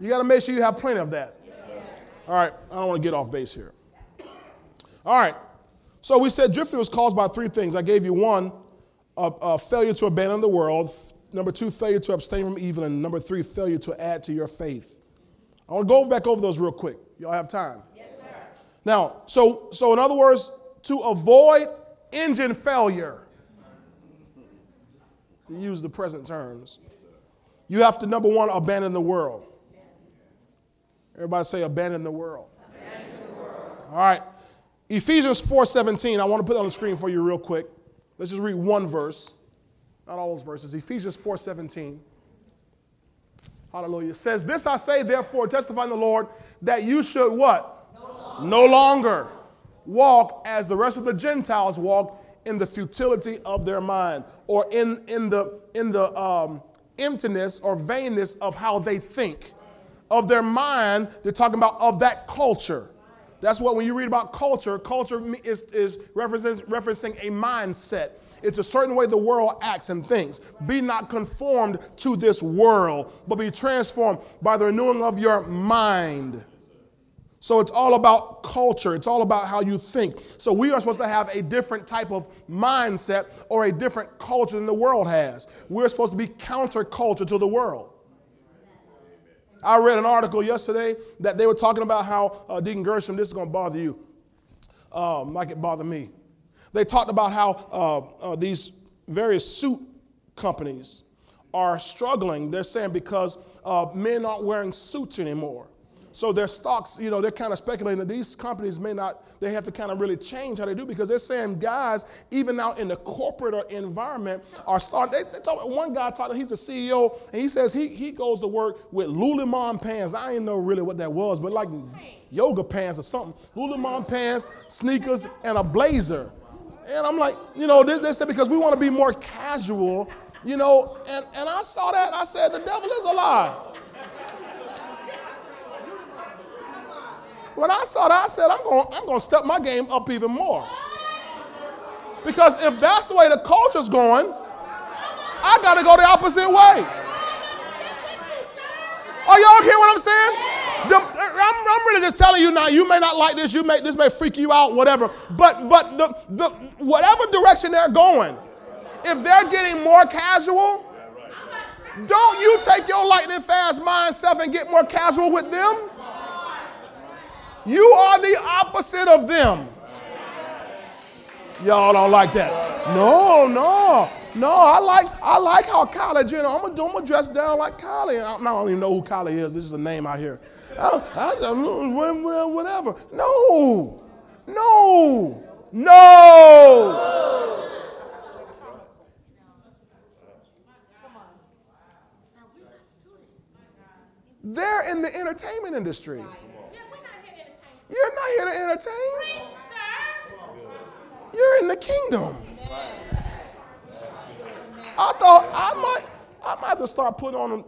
You got to make sure you have plenty of that. All right, I don't want to get off base here. All right, so we said drifting was caused by three things. I gave you one, a failure to abandon the world. Number two, failure to abstain from evil. And number three, failure to add to your faith. I want to go back over those real quick. Y'all have time? Yes, sir. Now, so in other words, to avoid engine failure, to use the present terms, you have to, number one, abandon the world. Everybody say, abandon the world. Abandon the world. All right. Ephesians 4:17. I want to put it on the screen for you real quick. Let's just read one verse. Not all those verses. Ephesians 4:17. Hallelujah. It says, this I say, therefore, testifying the Lord, that you should what? No longer walk as the rest of the Gentiles walk in the futility of their mind, or in the emptiness or vainness of how they think. Of their mind, they're talking about of that culture. That's what, when you read about culture, culture is referencing a mindset. It's a certain way the world acts and thinks. Be not conformed to this world, but be transformed by the renewing of your mind. So it's all about culture. It's all about how you think. So we are supposed to have a different type of mindset or a different culture than the world has. We're supposed to be counterculture to the world. I read an article yesterday that they were talking about how, Deacon Gershom, this is going to bother you, like it bothered me. They talked about how these various suit companies are struggling. They're saying because men aren't wearing suits anymore. So their stocks, you know, they're kind of speculating that these companies may not, they have to kind of really change how they do, because they're saying guys, even now in the corporate or environment, are starting. One guy talked, he's a CEO, and he says he goes to work with Lululemon pants. I didn't know really what that was, but like yoga pants or something. Lululemon pants, sneakers, and a blazer. And I'm like, you know, they said because we want to be more casual, you know, and I saw that, I said, the devil is a lie. When I saw that, I said, I'm going to step my game up even more. Because if that's the way the culture's going, I got to go the opposite way. Are y'all hear what I'm saying? I'm really just telling you now, you may not like this, this may freak you out, whatever. But the whatever direction they're going, if they're getting more casual, don't you take your lightning fast mindset and get more casual with them? You are the opposite of them. Y'all don't like that. No. I like how Kylie, you know, I'm gonna dress down like Kylie. I don't even know who Kylie is. This is a name out here. Whatever. No. They're in the entertainment industry. You're not here to entertain. Preach, sir. You're in the kingdom. I thought I might have to start putting on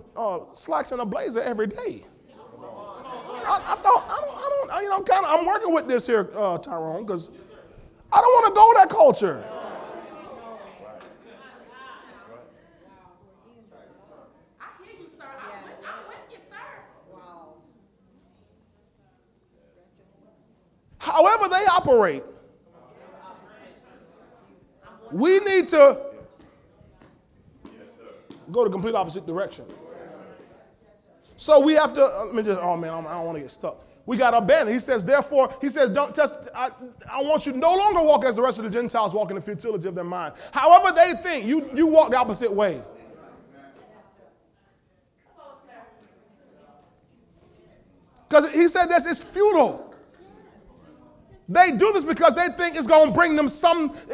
slacks and a blazer every day. I thought you know, I'm working with this here, Tyrone, because I don't want to go that culture. However they operate, we need to go the complete opposite direction. So we have to, I don't want to get stuck. We got to abandon. He says, therefore, don't test. I want you to no longer walk as the rest of the Gentiles walk in the futility of their mind. However they think, you walk the opposite way. Because he said this is futile. They do this because they think it's going to bring them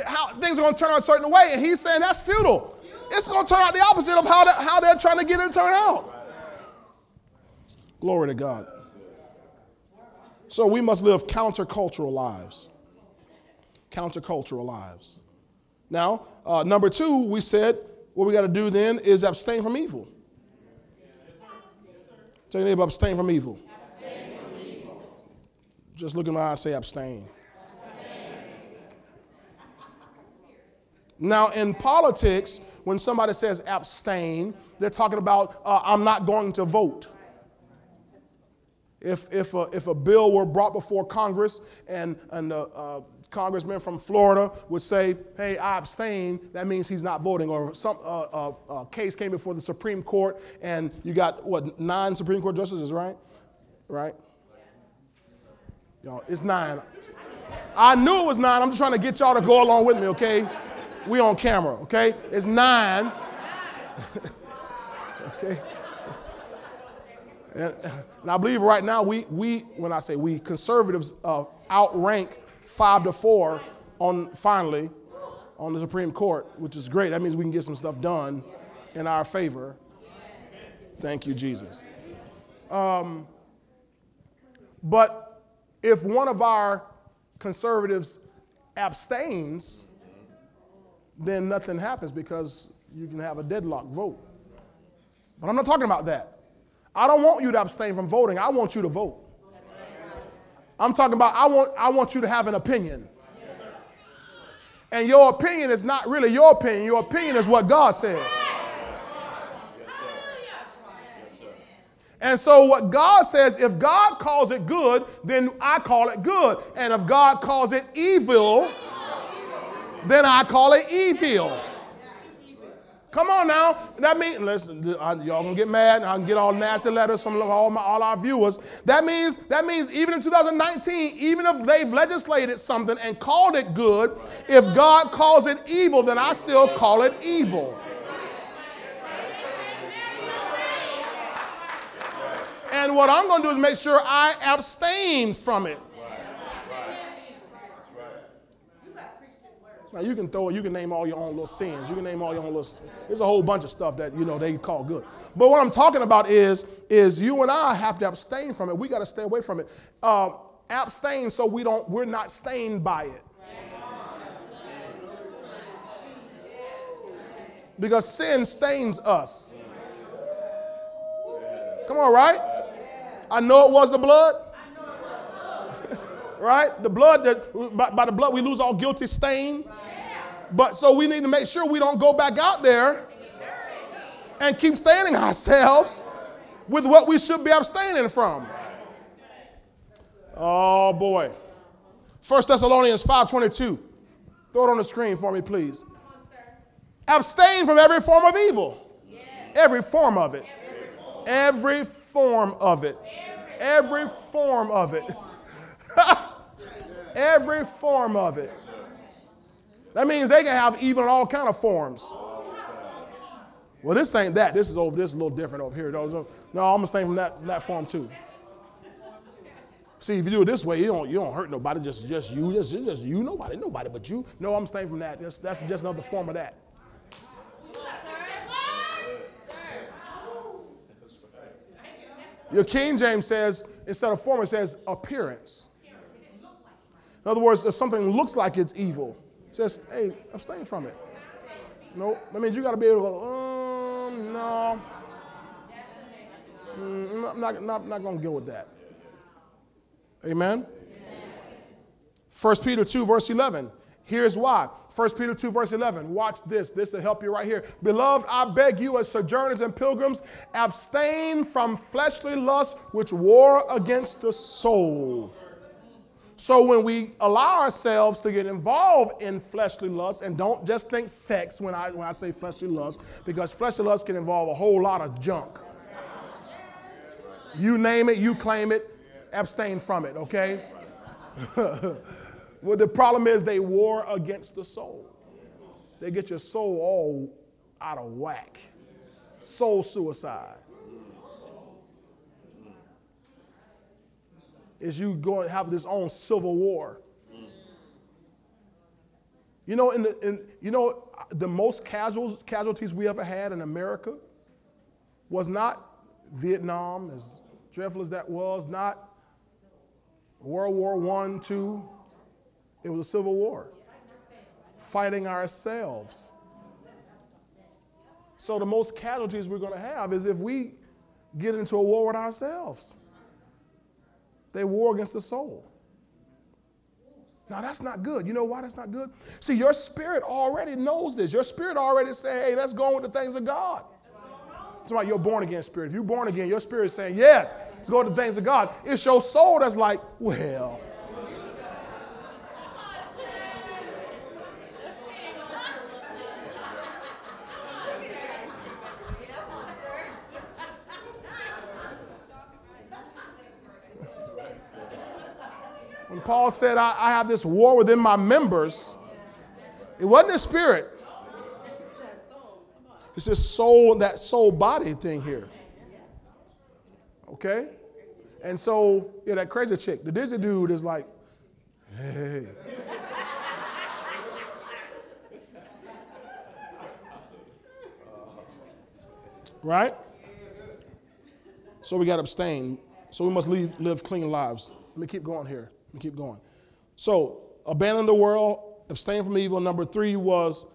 how things are going to turn out a certain way. And he's saying that's futile. It's going to turn out the opposite of how they're trying to get it to turn out. Glory to God. So we must live countercultural lives. Countercultural lives. Now, number two, we said what we got to do then is abstain from evil. Tell your neighbor, abstain from evil. Just look in my eyes and say abstain. Now, in politics, when somebody says abstain, they're talking about I'm not going to vote. If a bill were brought before Congress and the congressman from Florida would say, hey, I abstain, that means he's not voting. Or some case came before the Supreme Court, and you got, 9 Supreme Court justices, right? Right? Y'all, it's 9. I knew it was 9. I'm just trying to get y'all to go along with me, okay? We on camera, okay? It's 9. Okay? And I believe right now we when I say we, conservatives outrank 5-4 on the Supreme Court, which is great. That means we can get some stuff done in our favor. Thank you, Jesus. But if one of our conservatives abstains, then nothing happens because you can have a deadlock vote. But I'm not talking about that. I don't want you to abstain from voting. I want you to vote. I'm talking about I want you to have an opinion. And your opinion is not really your opinion. Your opinion is what God says. And so what God says, if God calls it good, then I call it good. And if God calls it evil, then I call it evil. Come on now. That means, listen, y'all gonna get mad and I can get all nasty letters from all our viewers. That means even in 2019, even if they've legislated something and called it good, if God calls it evil, then I still call it evil. And what I'm going to do is make sure I abstain from it. Now you can throw it, you can name all your own little sins. You can name all your own little, there's a whole bunch of stuff that, you know, they call good. But what I'm talking about is you and I have to abstain from it. We got to stay away from it. Abstain so we're not stained by it. Because sin stains us. Come on, right? I know it was the blood. Right? The blood that by the blood we lose all guilty stain. Right. But so we need to make sure we don't go back out there and keep staining ourselves with what we should be abstaining from. Oh boy. 1 Thessalonians 5:22. Throw it on the screen for me, please. Abstain from every form of evil. Every form of it. Every form of it. Every form of it. Every form of it. That means they can have evil in all kind of forms. Well, this ain't that. This is over. This is a little different over here. No, I'm abstaining from that form too. See, if you do it this way, you don't hurt nobody. Just you. Just you. Nobody but you. No, I'm abstaining from that. That's just another form of that. Your King James says, instead of form, it says appearance. In other words, if something looks like it's evil, just, hey, abstain from it. No, nope. I mean, you got to be able to go, no. I'm not going to deal with that. Amen? 1 Peter 2, verse 11. Here's why. 1 Peter 2, verse 11. Watch this. This will help you right here. Beloved, I beg you as sojourners and pilgrims, abstain from fleshly lusts which war against the soul. So when we allow ourselves to get involved in fleshly lusts, and don't just think sex when I say fleshly lust, because fleshly lust can involve a whole lot of junk. You name it, you claim it, abstain from it, okay? Well, the problem is they war against the soul. They get your soul all out of whack. Soul suicide. Is you go and have this own civil war. You know, the most casualties we ever had in America was not Vietnam, as dreadful as that was, not World War I, II. It was a civil war, fighting ourselves. So the most casualties we're going to have is if we get into a war with ourselves. They war against the soul. Now, that's not good. You know why that's not good? See, your spirit already knows this. Your spirit already said, hey, let's go with the things of God. It's about your born-again spirit. If you're born again, your spirit is saying, yeah, let's go with the things of God. It's your soul that's like, well. When Paul said, I have this war within my members, it wasn't his spirit. It's his soul, that soul body thing here. Okay? And so, yeah, that crazy chick, the Disney dude is like, hey. Right? So we got to abstain. So we must live clean lives. Let me keep going here. We keep going. So, abandon the world, abstain from evil. Number 3 was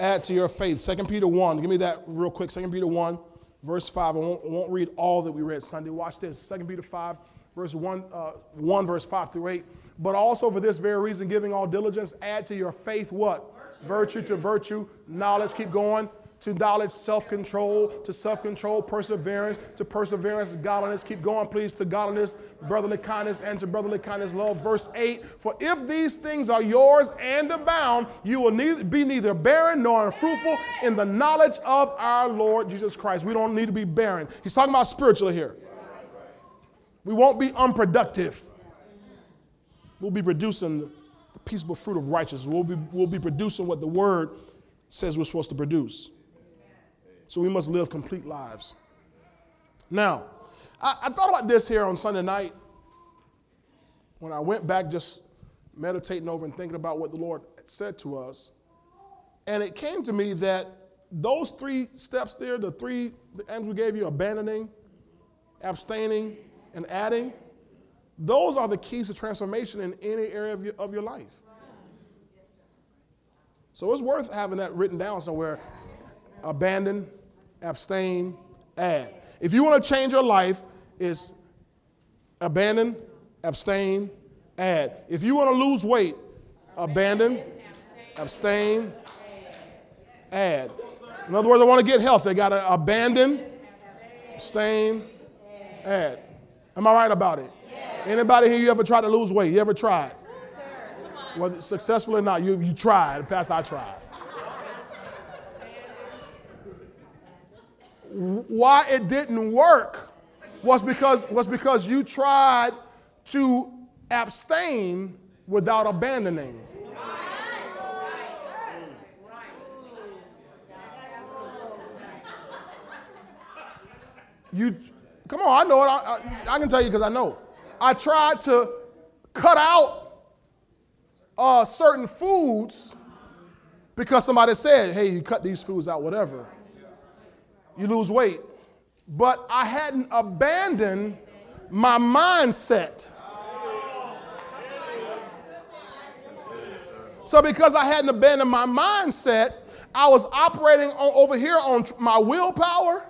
add to your faith. 2 Peter 1, give me that real quick. 2 Peter 1, verse 5. I won't read all that we read Sunday. Watch this. 2 Peter 5, verse 1, verse 5 through 8. But also for this very reason, giving all diligence, add to your faith what? Virtue to virtue, knowledge, keep going. To knowledge, self-control, to self-control, perseverance, to perseverance, godliness. Keep going, please, to godliness, brotherly kindness, and to brotherly kindness, love. Verse 8, for if these things are yours and abound, you will be neither barren nor unfruitful in the knowledge of our Lord Jesus Christ. We don't need to be barren. He's talking about spiritually here. We won't be unproductive. We'll be producing the peaceable fruit of righteousness. We'll be producing what the Word says we're supposed to produce. So we must live complete lives. Now, I thought about this here on Sunday night when I went back just meditating over and thinking about what the Lord had said to us. And it came to me that those three steps there, the three items we gave you, abandoning, abstaining, and adding, those are the keys to transformation in any area of your life. So it's worth having that written down somewhere. Abandon, abstain, add. If you want to change your life, it's abandon, abstain, add. If you want to lose weight, abandon, abstain, add. In other words, I want to get healthy. I got to abandon, abstain, add. Am I right about it? Anybody here, you ever tried to lose weight? You ever tried? Whether successful or not, you tried. Pastor, I tried. Why it didn't work was because you tried to abstain without abandoning. You come on, I know it. I can tell you because I know. I tried to cut out certain foods because somebody said, "Hey, you cut these foods out, whatever." You lose weight. But I hadn't abandoned my mindset. So because I hadn't abandoned my mindset, I was operating over here on my willpower.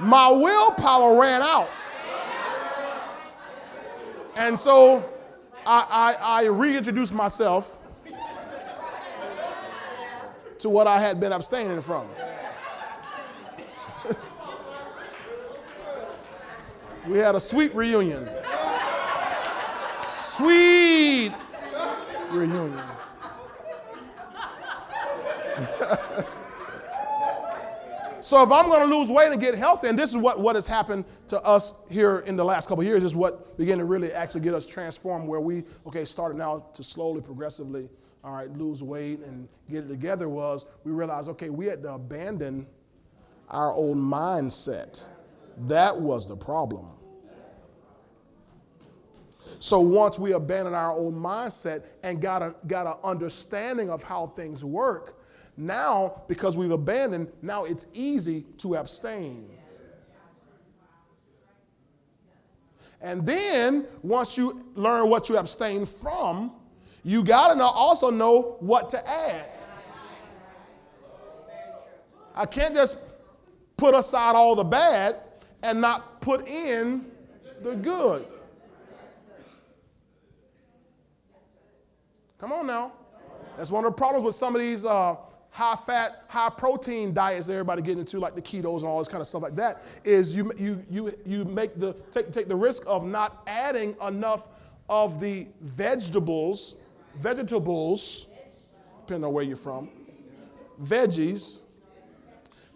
My willpower ran out. And so I reintroduced myself to what I had been abstaining from. We had a sweet reunion. Sweet reunion. So if I'm going to lose weight and get healthy, and this is what has happened to us here in the last couple of years, is what began to really actually get us transformed, where we, started now to slowly, progressively, lose weight and get it together, was we realized, we had to abandon our old mindset. That was the problem. So once we abandoned our old mindset and got an understanding of how things work, now, because we've abandoned, now it's easy to abstain. And then once you learn what you abstain from, you got to also know what to add. I can't just put aside all the bad and not put in the good. Come on now. That's one of the problems with some of these high-fat, high-protein diets that everybody getting into, like the ketos and all this kind of stuff like that, is you make the take the risk of not adding enough of the vegetables, depending on where you're from, veggies,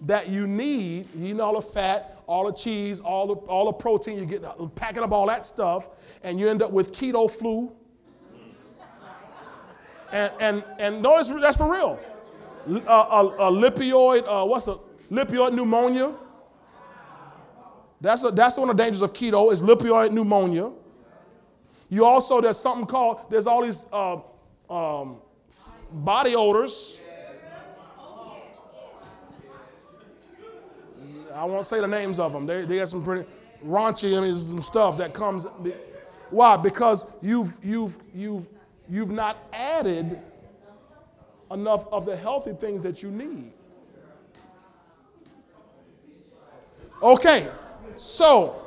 that you need, all the fat, all the cheese, all the protein, you get packing up all that stuff, and you end up with keto flu. And notice that's for real. Lipoid pneumonia? That's one of the dangers of keto is lipoid pneumonia. You also there's all these body odors. I won't say the names of them. They got some pretty raunchy some stuff that comes. Why? Because you've not added enough of the healthy things that you need. Okay, so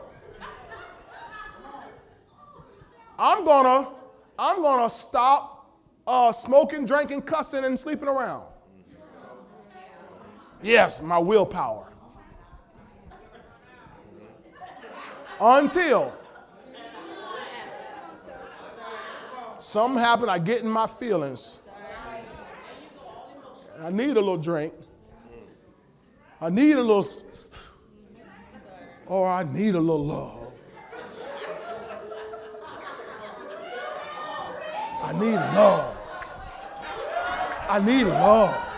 I'm gonna stop smoking, drinking, cussing, and sleeping around. Yes, my willpower. Until something happened, I get in my feelings. I need a little drink. I need a little, or I need a little love. I need love. I need love.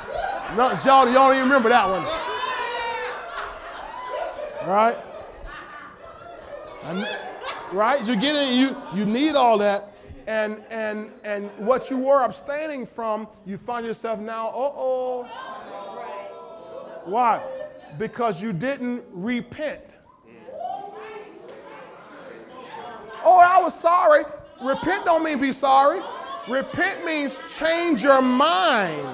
No, y'all don't even remember that one. Right? Right? You get in, you need all that. And what you were abstaining from, you find yourself now, Why? Because you didn't repent. Oh, I was sorry. Repent don't mean be sorry. Repent means change your mind.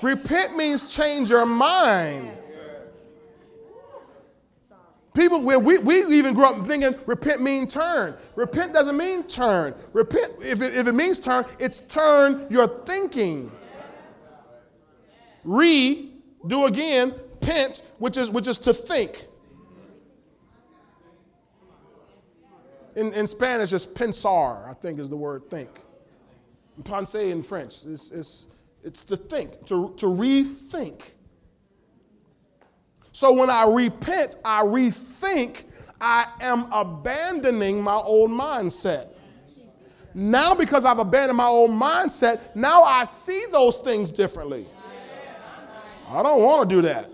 Repent means change your mind. People, we even grew up thinking repent means turn. Repent doesn't mean turn. Repent, if it means turn, it's turn your thinking. Do again, pent, which is to think. In Spanish, it's pensar, I think is the word think. Pense in French, it's to think, to rethink. So when I repent, I rethink, I am abandoning my old mindset. Now because I've abandoned my old mindset, now I see those things differently. I don't want to do that.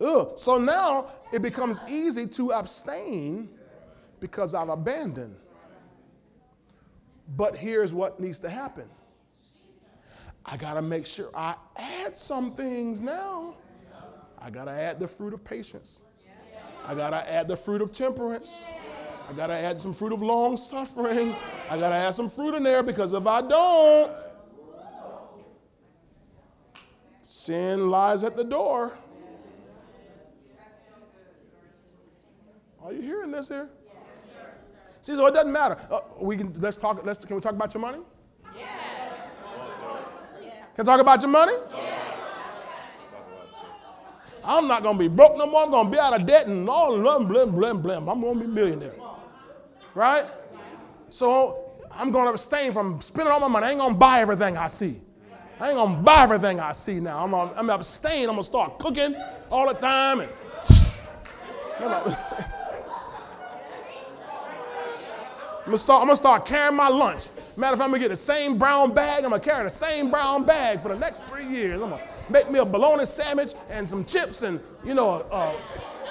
Ugh. So now it becomes easy to abstain because I've abandoned. But here's what needs to happen. I got to make sure I add some things now. I got to add the fruit of patience. I got to add the fruit of temperance. I got to add some fruit of long suffering. I got to add some fruit in there because if I don't, sin lies at the door. Are you hearing this here? See, so it doesn't matter. Can we talk about your money? Yes. Can I talk about your money? Yes. I'm not going to be broke no more. I'm going to be out of debt and all blim. I'm going to be a millionaire. Right? So I'm going to abstain from spending all my money. I ain't going to buy everything I see. I ain't going to buy everything I see now. I'm abstain. I'm going to start cooking all the time. And I'm going to start carrying my lunch. Matter of fact, I'm going to get the same brown bag. I'm going to carry the same brown bag for the next 3 years. I'm going to make me a bologna sandwich and some chips and, a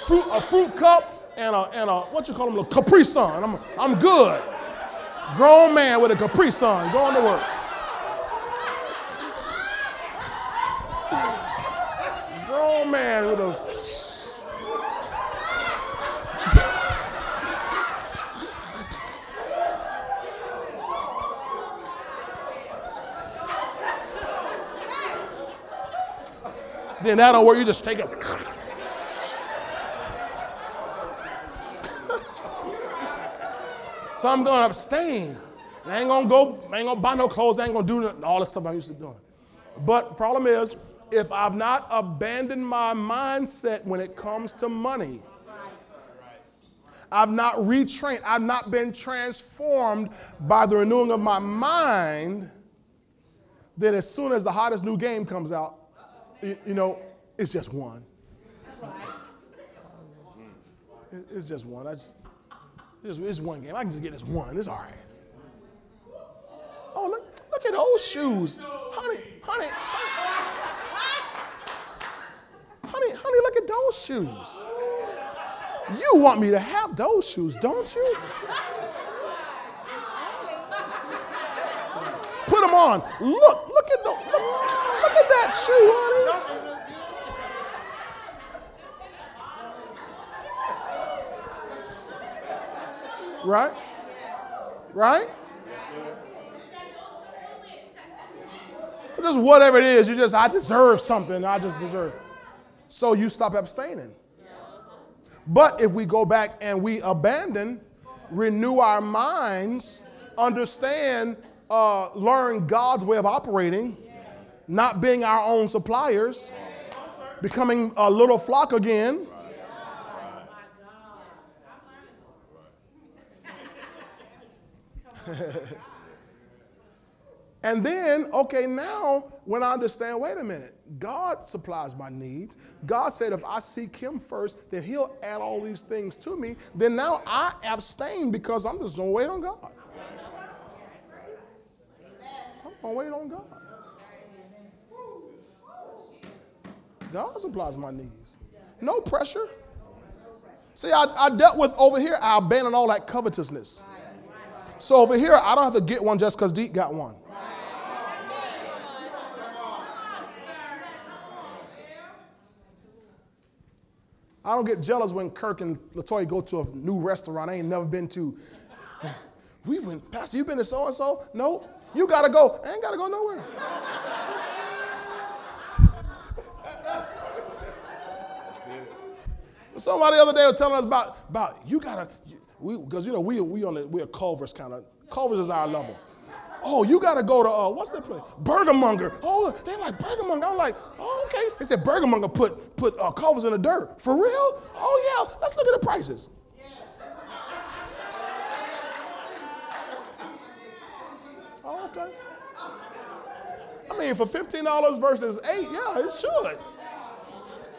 fruit cup and a what you call them, a Capri Sun. I'm good. Grown man with a Capri Sun going to work. Grown man with a... Then that don't work, you just take it. So I'm going to abstain. And I ain't going to buy no clothes. I ain't going to do nothing, all the stuff I'm used to doing. But the problem is, if I've not abandoned my mindset when it comes to money, I've not retrained, I've not been transformed by the renewing of my mind, then as soon as the hottest new game comes out, it's just one. It's just one. It's one game. I can just get this one. It's all right. Oh, look at those shoes. Honey, look at those shoes. You want me to have those shoes, don't you? Put them on. Look at those. Look at that shoe, honey. Right? Right? Just whatever it is, I deserve something. I just deserve it. So you stop abstaining. But if we go back and we abandon, renew our minds, understand, learn God's way of operating, not being our own suppliers, becoming a little flock again. And then, okay, now when I understand, wait a minute, God supplies my needs. God said if I seek him first, then he'll add all these things to me. Then now I abstain because I'm just going to wait on God. I'm going to wait on God. God supplies my needs. No pressure. See, I dealt with over here, I abandoned all that covetousness. So over here, I don't have to get one just because Deke got one. I don't get jealous when Kirk and Latoya go to a new restaurant I ain't never been to. We went, Pastor, you been to so-and-so? No, you got to go. I ain't got to go nowhere. Somebody the other day was telling us about you got to, because, we're Culver's kind of. Culver's is our level. Oh, you got to go to, what's that place? Burgermonger. Oh, they like Burgermonger. I'm like, oh, okay. They said Burgermonger put Culver's in the dirt. For real? Oh, yeah. Let's look at the prices. Oh, okay. I mean, for $15 versus $8, yeah, it should.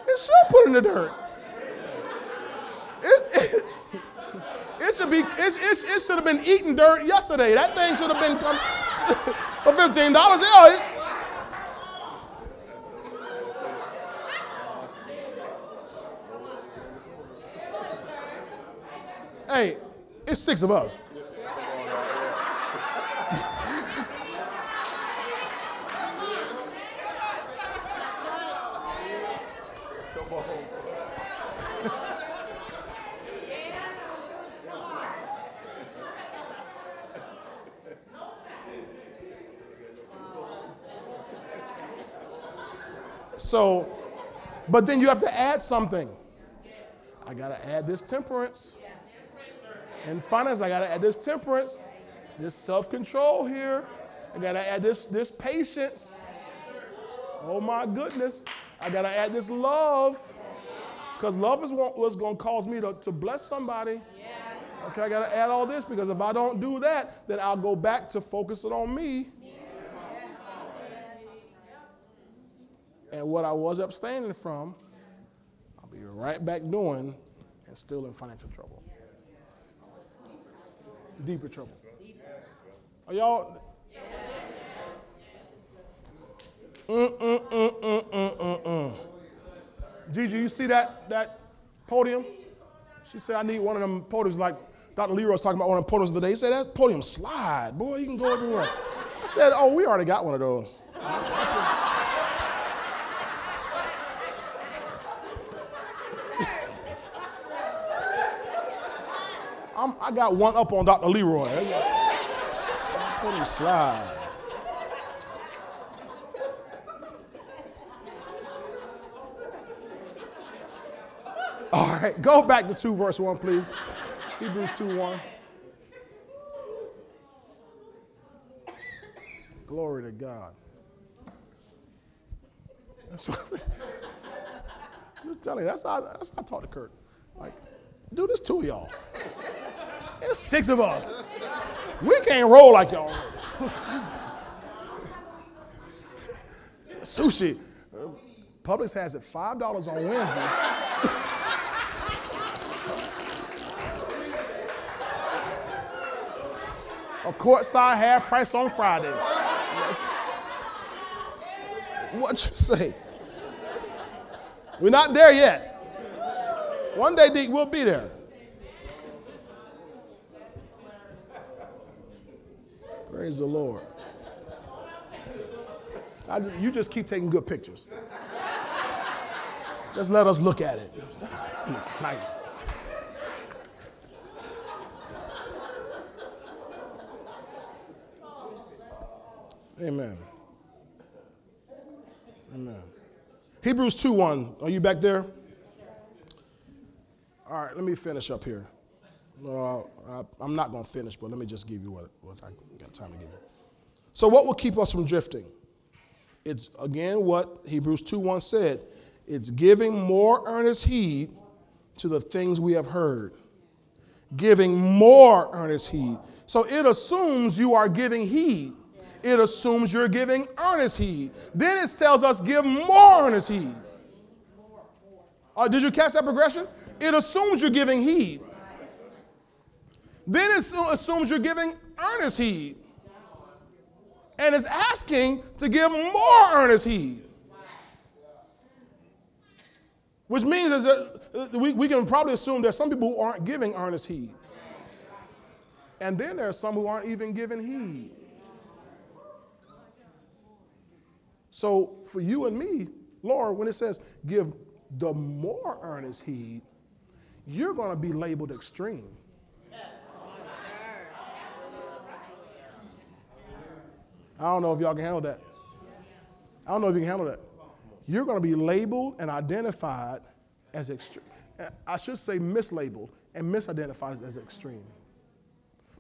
It should put in the dirt. It should be. It should have been eating dirt yesterday. That thing should have been for $15. Yeah. Hey, it's six of us. So, but then you have to add something. I got to add this temperance. In finance, I got to add this temperance, this self-control here. I got to add this patience. Oh, my goodness. I got to add this love, because love is what's going to cause me to bless somebody. Okay, I got to add all this, because if I don't do that, then I'll go back to focusing on me. And what I was abstaining from, I'll be right back doing, and still in financial trouble. Deeper trouble. Are y'all? Gigi, you see that podium? She said, I need one of them podiums like Dr. Leroy was talking about, one of them podiums the other day. He said, that podium slide. Boy, you can go everywhere. I said, oh, we already got one of those. I got one up on Dr. Leroy. Put him slide. All right, go back to 2 verse 1, please. Hebrews 2:1. Glory to God. That's what I'm telling you, that's how I talk to Kirk. Like, do this to y'all. There's six of us. We can't roll like y'all. Sushi. Publix has it $5 on Wednesdays. A courtside half price on Friday. Yes. What you say? We're not there yet. One day, Deke, we'll be there. Praise the Lord. You just keep taking good pictures. Just let us look at it. It looks nice. Amen. Amen. Hebrews 2:1. Are you back there? All right, let me finish up here. No, I'm not going to finish, but let me just give you what I got time to give you. So what will keep us from drifting? It's, again, what Hebrews 2:1 said. It's giving more earnest heed to the things we have heard. Giving more earnest heed. So it assumes you are giving heed. It assumes you're giving earnest heed. Then it tells us give more earnest heed. Did you catch that progression? It assumes you're giving heed. Then it assumes you're giving earnest heed. And it's asking to give more earnest heed. Which means that we can probably assume there's some people who aren't giving earnest heed. And then there are some who aren't even giving heed. So for you and me, Lord, when it says give the more earnest heed, you're going to be labeled extreme. I don't know if y'all can handle that. I don't know if you can handle that. You're going to be labeled and identified as extreme. I should say mislabeled and misidentified as extreme.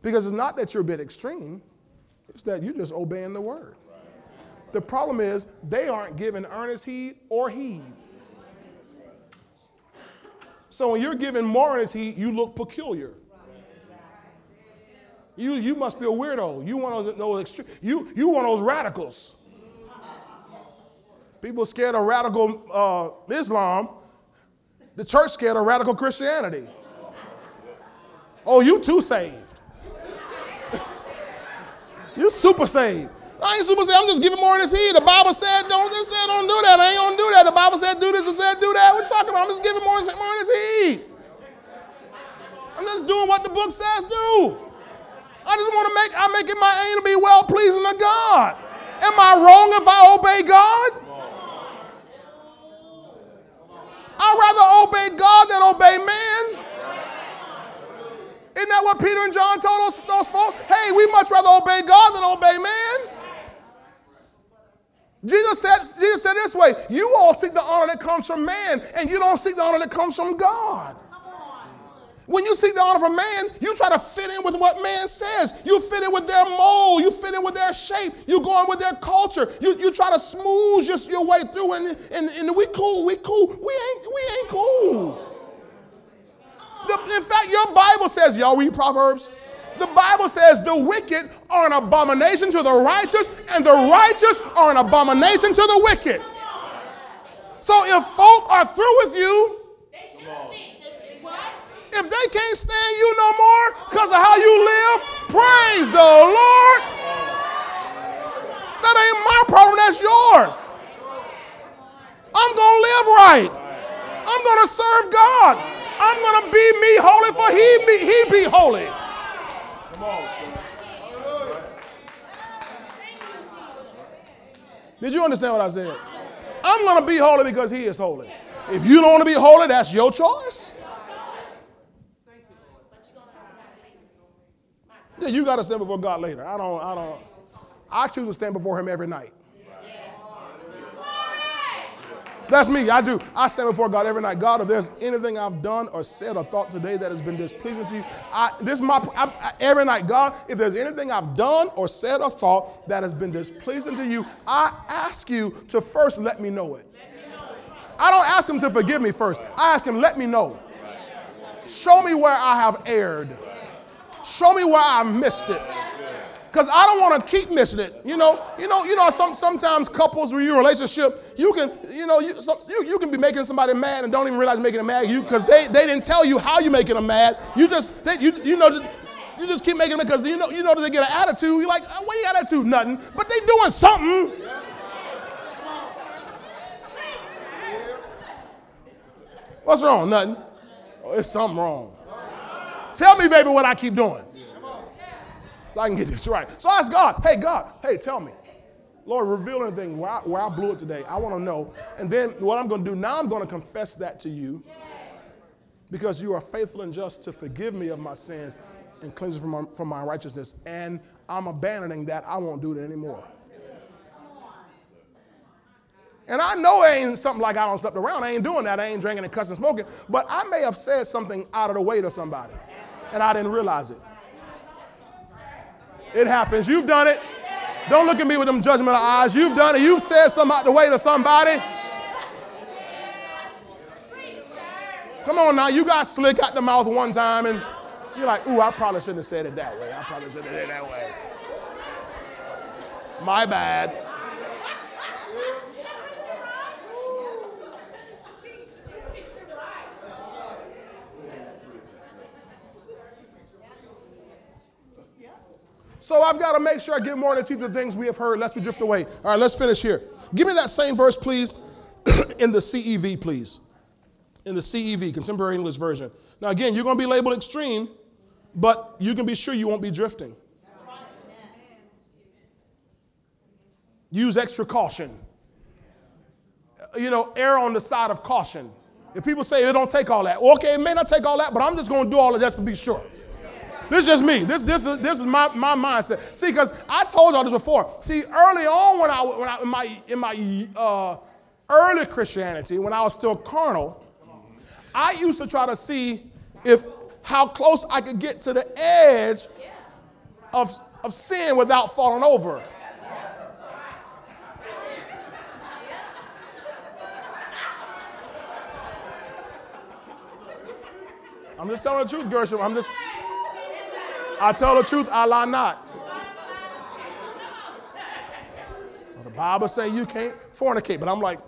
Because it's not that you're a bit extreme. It's that you're just obeying the word. The problem is they aren't giving earnest heed or heed. So when you're giving more earnest heed, you look peculiar. You must be a weirdo. You one of those extreme. You one of those radicals. People scared of radical Islam. The church scared of radical Christianity. Oh, you too saved. You super saved. I ain't super saved. I'm just giving more than this heed. The Bible said don't do that. I ain't going to do that. The Bible said do this and said do that. What you talking about? I'm just giving more than this heed. I'm just doing what the book says do. I just want to make it my aim to be well-pleasing to God. Am I wrong if I obey God? I'd rather obey God than obey man. Isn't that what Peter and John told us, those folks? Hey, we much rather obey God than obey man. Jesus said this way, you all seek the honor that comes from man, and you don't seek the honor that comes from God. When you seek the honor from man, you try to fit in with what man says. You fit in with their mold. You fit in with their shape. You go in with their culture. You try to smooth your way through, and we cool. We ain't cool. In fact, your Bible says, y'all read Proverbs? The Bible says the wicked are an abomination to the righteous, and the righteous are an abomination to the wicked. So if folk are through with you, they should be. If they can't stand you no more because of how you live, praise the Lord. That ain't my problem, that's yours. I'm going to live right. I'm going to serve God. I'm going to be me holy for he be holy. Come on. Did you understand what I said? I'm going to be holy because he is holy. If you don't want to be holy, that's your choice. Yeah, you got to stand before God later. I choose to stand before him every night. That's me. I do. I stand before God every night. God, if there's anything I've done or said or thought today that has been displeasing to you, every night, God, if there's anything I've done or said or thought that has been displeasing to you, I ask you to first let me know it. I don't ask him to forgive me first. I ask him, let me know. Show me where I have erred. Show me where I missed it, because I don't want to keep missing it. You know. Sometimes couples with your relationship, you can be making somebody mad and don't even realize you're making them mad at you because they didn't tell you how you're making them mad. You just keep making them because you know they get an attitude. You're like, what you attitude? Nothing, but they doing something. What's wrong? Nothing. Oh, it's something wrong. Tell me, baby, what I keep doing. So I can get this right. So I ask God, hey, tell me. Lord, reveal anything where I blew it today. I want to know. And then what I'm going to do, now I'm going to confess that to you because you are faithful and just to forgive me of my sins and cleanse me from my unrighteousness. And I'm abandoning that. I won't do it anymore. And I know it ain't something like I don't slept around. I ain't doing that. I ain't drinking and cussing and smoking. But I may have said something out of the way to somebody, and I didn't realize it. It happens. You've done it. Don't look at me with them judgmental eyes. You've done it. You've said something out the way to somebody. Come on now. You got slick out the mouth one time, and you're like, ooh, I probably shouldn't have said it that way. I probably shouldn't have said it that way. My bad. So I've got to make sure I get more than teach the things we have heard, lest we drift away. All right, let's finish here. Give me that same verse, please, in the CEV, please. In the CEV, Contemporary English Version. Now, again, you're going to be labeled extreme, but you can be sure you won't be drifting. Use extra caution. You know, err on the side of caution. If people say it don't take all that, well, okay, it may not take all that, but I'm just going to do all of that to be sure. This is just me. This is my mindset. See, because I told y'all this before. See, early on when I in my early Christianity, when I was still carnal, I used to try to see how close I could get to the edge of sin without falling over. I'm just telling the truth, Gershom. I tell the truth, I lie not. Well, the Bible say you can't fornicate, but I'm like,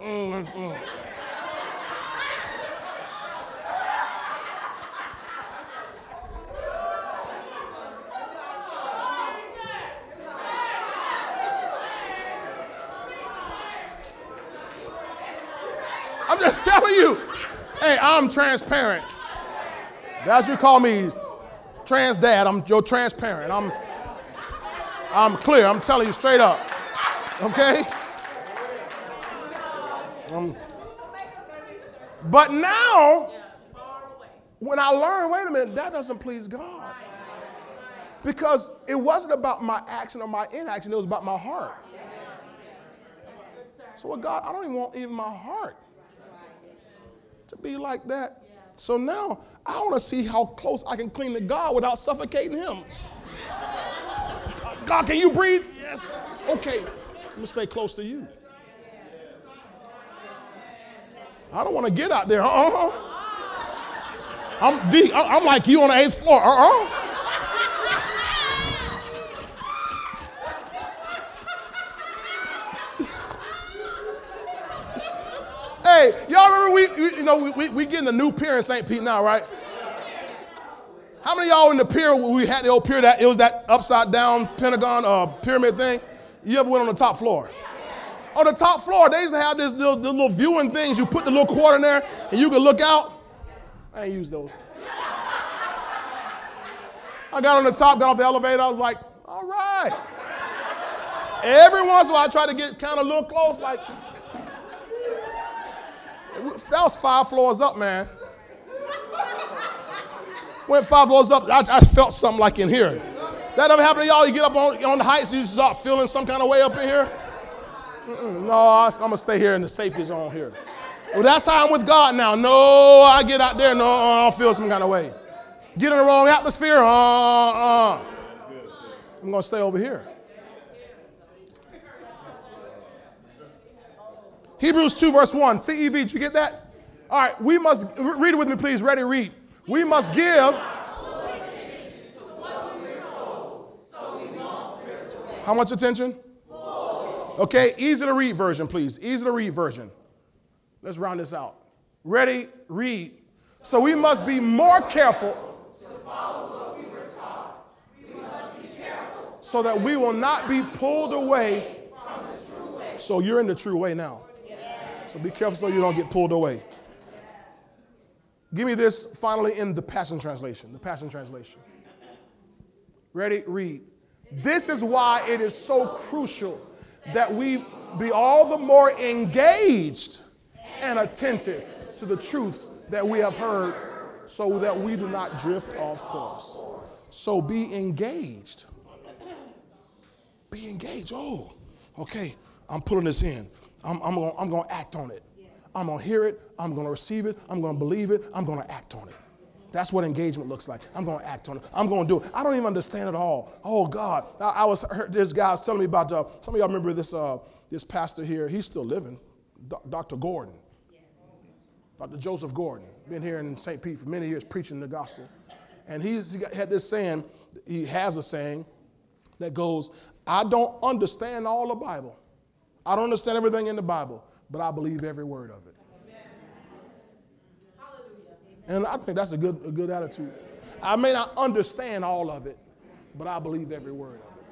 I'm just telling you, hey, I'm transparent. That's what you call me. Trans dad, you're transparent. I'm clear. I'm telling you straight up. Okay? But now, when I learned, wait a minute, that doesn't please God. Because it wasn't about my action or my inaction. It was about my heart. So, well, God, I don't even want even my heart to be like that. So now I want to see how close I can cling to God without suffocating him. God, can you breathe? Yes. Okay. I'm going to stay close to you. I don't want to get out there. Uh-uh. I'm deep. I'm like you on the 8th floor. Uh-uh. Hey, y'all remember we getting a new pier in St. Pete now, right? How many of y'all in the pier, we had the old pier that it was that upside down Pentagon pyramid thing? You ever went on the top floor? On the top floor, they used to have this little viewing things. You put the little quarter in there and you could look out. I ain't used those. I got on the top, got off the elevator. I was like, all right. Every once in a while, I try to get kind of a little close, like, that was 5 floors up, man. Went 5 floors up, I felt something like in here. That ever happened to y'all? You get up on the heights, you start feeling some kind of way up in here? No, I'm going to stay here in the safety zone here. Well, that's how I'm with God now. No, I get out there, no, I don't feel some kind of way. Get in the wrong atmosphere, I'm going to stay over here. Hebrews 2, verse 1, CEV, did you get that? All right, we must, read it with me, please, ready, read. We must give. How much attention? Okay, easy to read version, please, easy to read version. Let's round this out. Ready, read. So we must be more careful to follow what we were taught. We must be careful so that we will not be pulled away. So you're in the true way now. So be careful so you don't get pulled away. Give me this finally in the Passion Translation. The Passion Translation. Ready? Read. This is why it is so crucial that we be all the more engaged and attentive to the truths that we have heard so that we do not drift off course. So be engaged. Be engaged. Oh, okay. I'm pulling this in. I'm going to act on it. Yes. I'm going to hear it. I'm going to receive it. I'm going to believe it. I'm going to act on it. That's what engagement looks like. I'm going to act on it. I'm going to do it. I don't even understand it all. Oh, God. I was heard this guy was telling me about, some of y'all remember this pastor here. He's still living, Dr. Gordon. Yes. Dr. Joseph Gordon. Been here in St. Pete for many years preaching the gospel. And he has a saying that goes, I don't understand all the Bible. I don't understand everything in the Bible, but I believe every word of it. And I think that's a good attitude. I may not understand all of it, but I believe every word of it.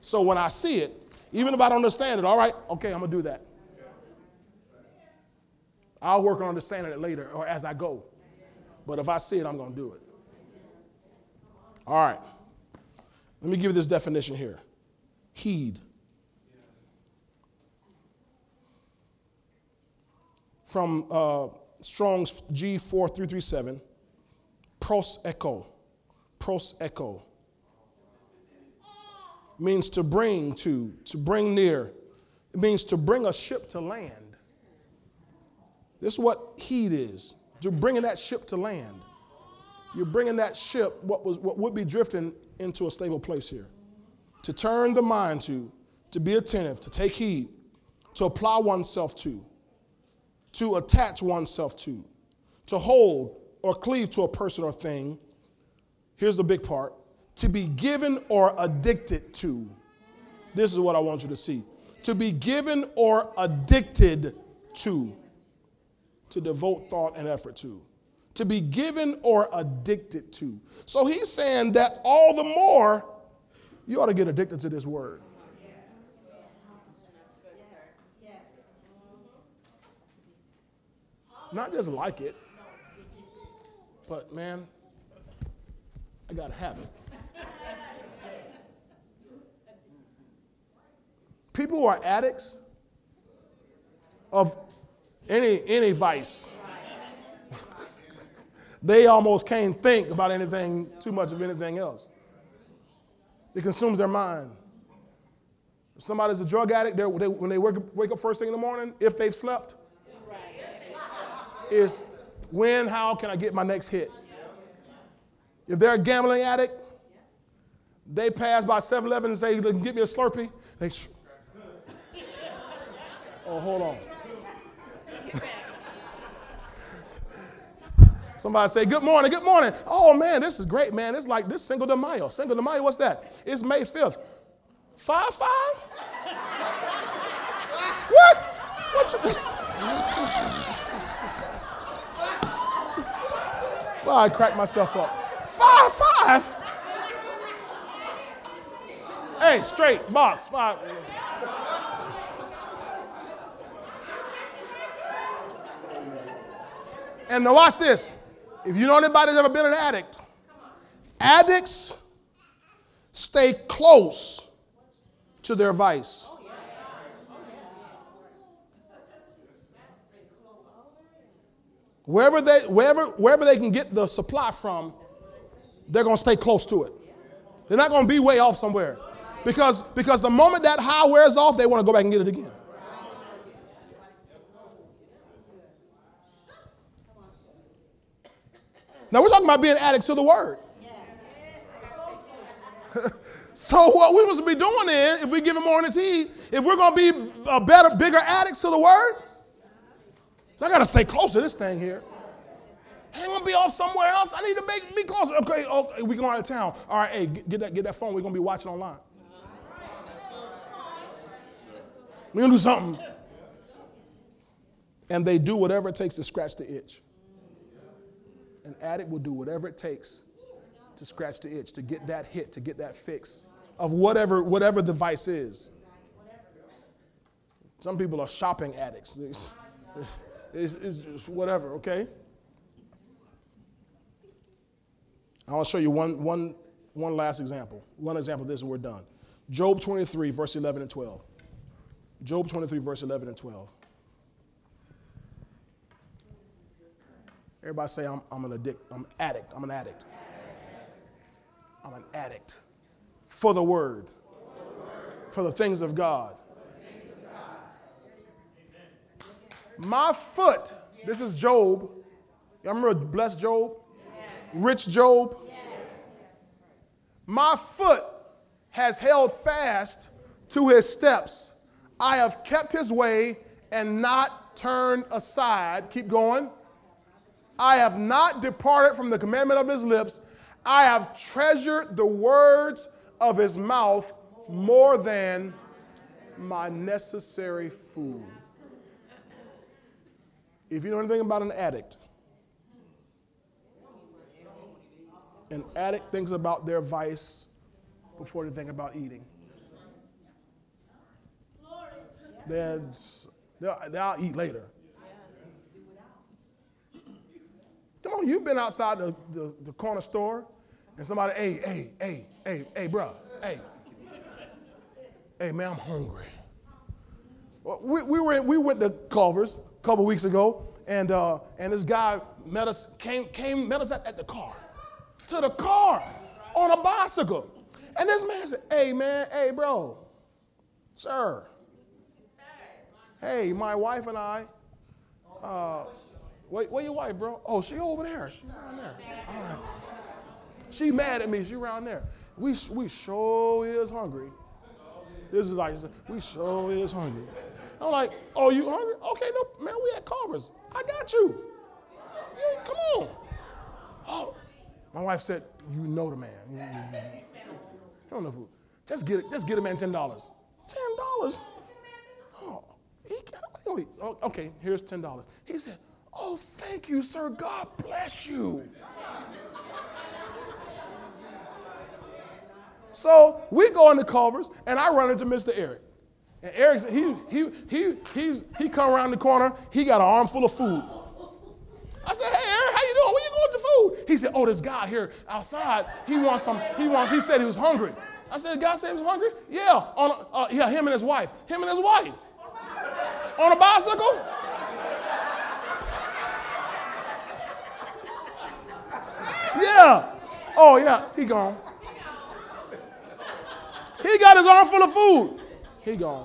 So when I see it, even if I don't understand it, all right, okay, I'm going to do that. I'll work on understanding it later or as I go. But if I see it, I'm going to do it. All right. Let me give you this definition here. Heed. From Strong's G4337, pros echo, means to bring to bring near. It means to bring a ship to land. This is what heed is. You're bringing that ship to land. You're bringing that ship, what would be drifting into a stable place here. To turn the mind to be attentive, to take heed, to apply oneself to attach oneself to hold or cleave to a person or thing. Here's the big part. To be given or addicted to. This is what I want you to see. To be given or addicted to devote thought and effort to. To be given or addicted to. So he's saying that all the more you ought to get addicted to this word. Not just like it, but man, I gotta have it. People who are addicts of any vice, they almost can't think about anything, too much of anything else. It consumes their mind. If somebody's a drug addict, when they wake up first thing in the morning, if they've slept, is how can I get my next hit? If they're a gambling addict, they pass by 7-Eleven and say, give me a Slurpee. They, oh, hold on. Somebody say, good morning. Oh, man, this is great, man. It's like this Cinco de Mayo. Cinco de Mayo, what's that? It's May 5th. 5-5? What? Well, I cracked myself up. 5-5? Hey, straight box, 5. And now watch this. If you know anybody's ever been an addict, addicts stay close to their vice. Wherever they can get the supply from, they're going to stay close to it. They're not going to be way off somewhere. Because the moment that high wears off, they want to go back and get it again. Now we're talking about being addicts to the word. So what we're supposed to be doing then, if we give it more on its heed, if we're going to be bigger addicts to the word, so I got to stay close to this thing here. I ain't going to be off somewhere else. I need to be closer. Okay, we're going out of town. All right, hey, get that phone. We're going to be watching online. We're going to do something. And they do whatever it takes to scratch the itch. An addict will do whatever it takes to scratch the itch, to get that hit, to get that fix of whatever the vice is. Some people are shopping addicts. It's just whatever, okay? I want to show you one last example. One example of this and we're done. Job 23, verse 11 and 12. Job 23, verse 11 and 12. Everybody say, I'm an addict. I'm an addict. For the word. For the things of God. My foot, this is Job. Y'all remember blessed Job? Yes. Rich Job? Yes. My foot has held fast to his steps. I have kept his way and not turned aside. Keep going. I have not departed from the commandment of his lips. I have treasured the words of his mouth more than my necessary food. If you know anything about an addict thinks about their vice before they think about eating. They'll eat later. Come on, you've been outside the corner store and somebody, hey, bro, hey, man, I'm hungry. Well, we went to Culver's a couple weeks ago, and this guy met us at the car, to the car on a bicycle. And this man said, hey, man, hey, bro, sir. Hey, my wife and I, where your wife, bro? Oh, she over there. She around there. All right. She mad at me. She around there. We sure is hungry. This is like, we sure is hungry. I'm like, oh, you hungry? Okay, no, man, we at Culver's. I got you. Yeah, come on. Oh, my wife said, you know the man. You don't know food. Just get a man $10. $10? Oh, okay, here's $10. He said, oh, thank you, sir. God bless you. So we go into Culver's, and I run into Mr. Eric. And Eric's he come around the corner. He got an armful of food. I said, hey, Eric, how you doing? Where you going with the food? He said, oh, this guy here outside. He said he was hungry. I said, the guy said he was hungry? Yeah. Him and his wife. Him and his wife. On a bicycle? Yeah. Oh, yeah. He gone. He got his arm full of food. He gone.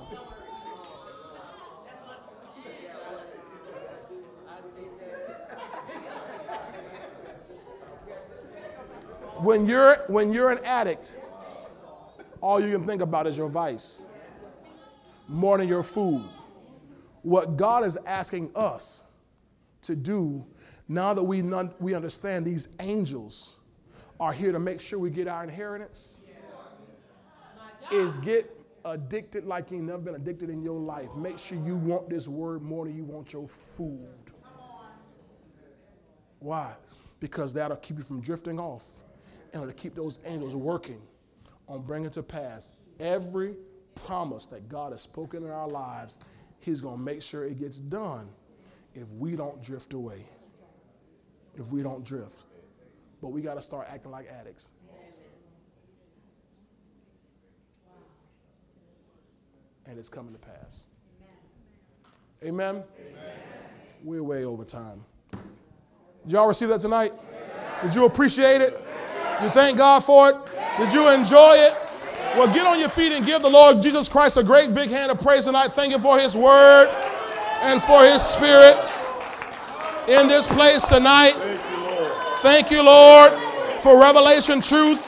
When you're an addict, all you can think about is your vice more than your food. What God is asking us to do now that we understand these angels are here to make sure we get our inheritance is get addicted like you've never been addicted in your life. Make sure you want this word more than you want your food. Why? Because that'll keep you from drifting off, and it'll keep those angels working on bringing to pass every promise that God has spoken in our lives. He's going to make sure it gets done if we don't drift away, if we don't drift. But we got to start acting like addicts. And it's coming to pass. Amen? Amen. We're way over time. Did y'all receive that tonight? Yes. Did you appreciate it? Yes. You thank God for it? Yes. Did you enjoy it? Well, get on your feet and give the Lord Jesus Christ a great big hand of praise tonight. Thank you for his word and for his spirit in this place tonight. Thank you, Lord, for revelation truth.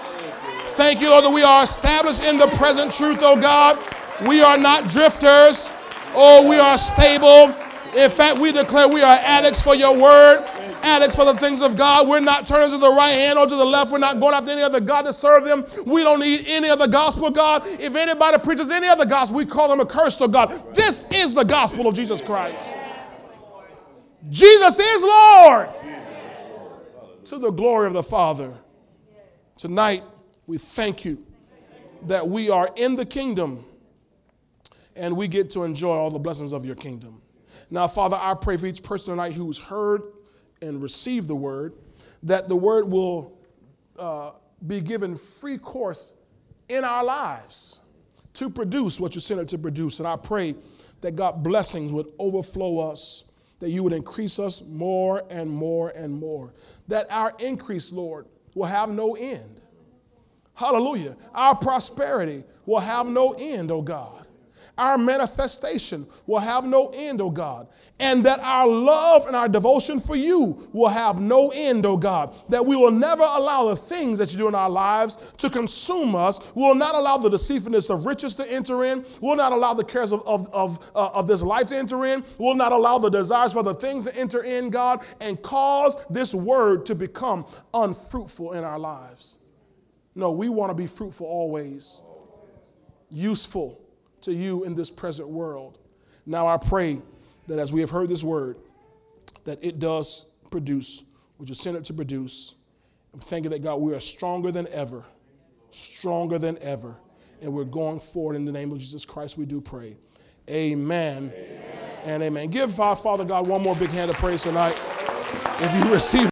Thank you, Lord, that we are established in the present truth, oh God. We are not drifters. Oh, we are stable. In fact, we declare we are addicts for your word, addicts for the things of God. We're not turning to the right hand or to the left. We're not going after any other God to serve them. We don't need any other gospel, God. If anybody preaches any other gospel, we call them accursed, oh God. This is the gospel of Jesus Christ. Jesus is Lord. To the glory of the Father. Tonight, we thank you that we are in the kingdom and we get to enjoy all the blessings of your kingdom. Now, Father, I pray for each person tonight who's heard and received the word, that the word will be given free course in our lives to produce what you sent it to produce. And I pray that God's blessings would overflow us, that you would increase us more and more and more, that our increase, Lord, will have no end. Hallelujah. Our prosperity will have no end, oh God. our manifestation will have no end, O God, and that our love and our devotion for you will have no end, O God, that we will never allow the things that you do in our lives to consume us. We will not allow the deceitfulness of riches to enter in. We will not allow the cares of this life to enter in. We will not allow the desires for the things to enter in, God, and cause this word to become unfruitful in our lives. No, we want to be fruitful always, useful to you in this present world. Now I pray that as we have heard this word, that it does produce. Would you send it to produce? I'm thanking that, God, we are stronger than ever, and we're going forward in the name of Jesus Christ. We do pray. Amen. And amen. Give our Father God one more big hand of praise tonight. If you receive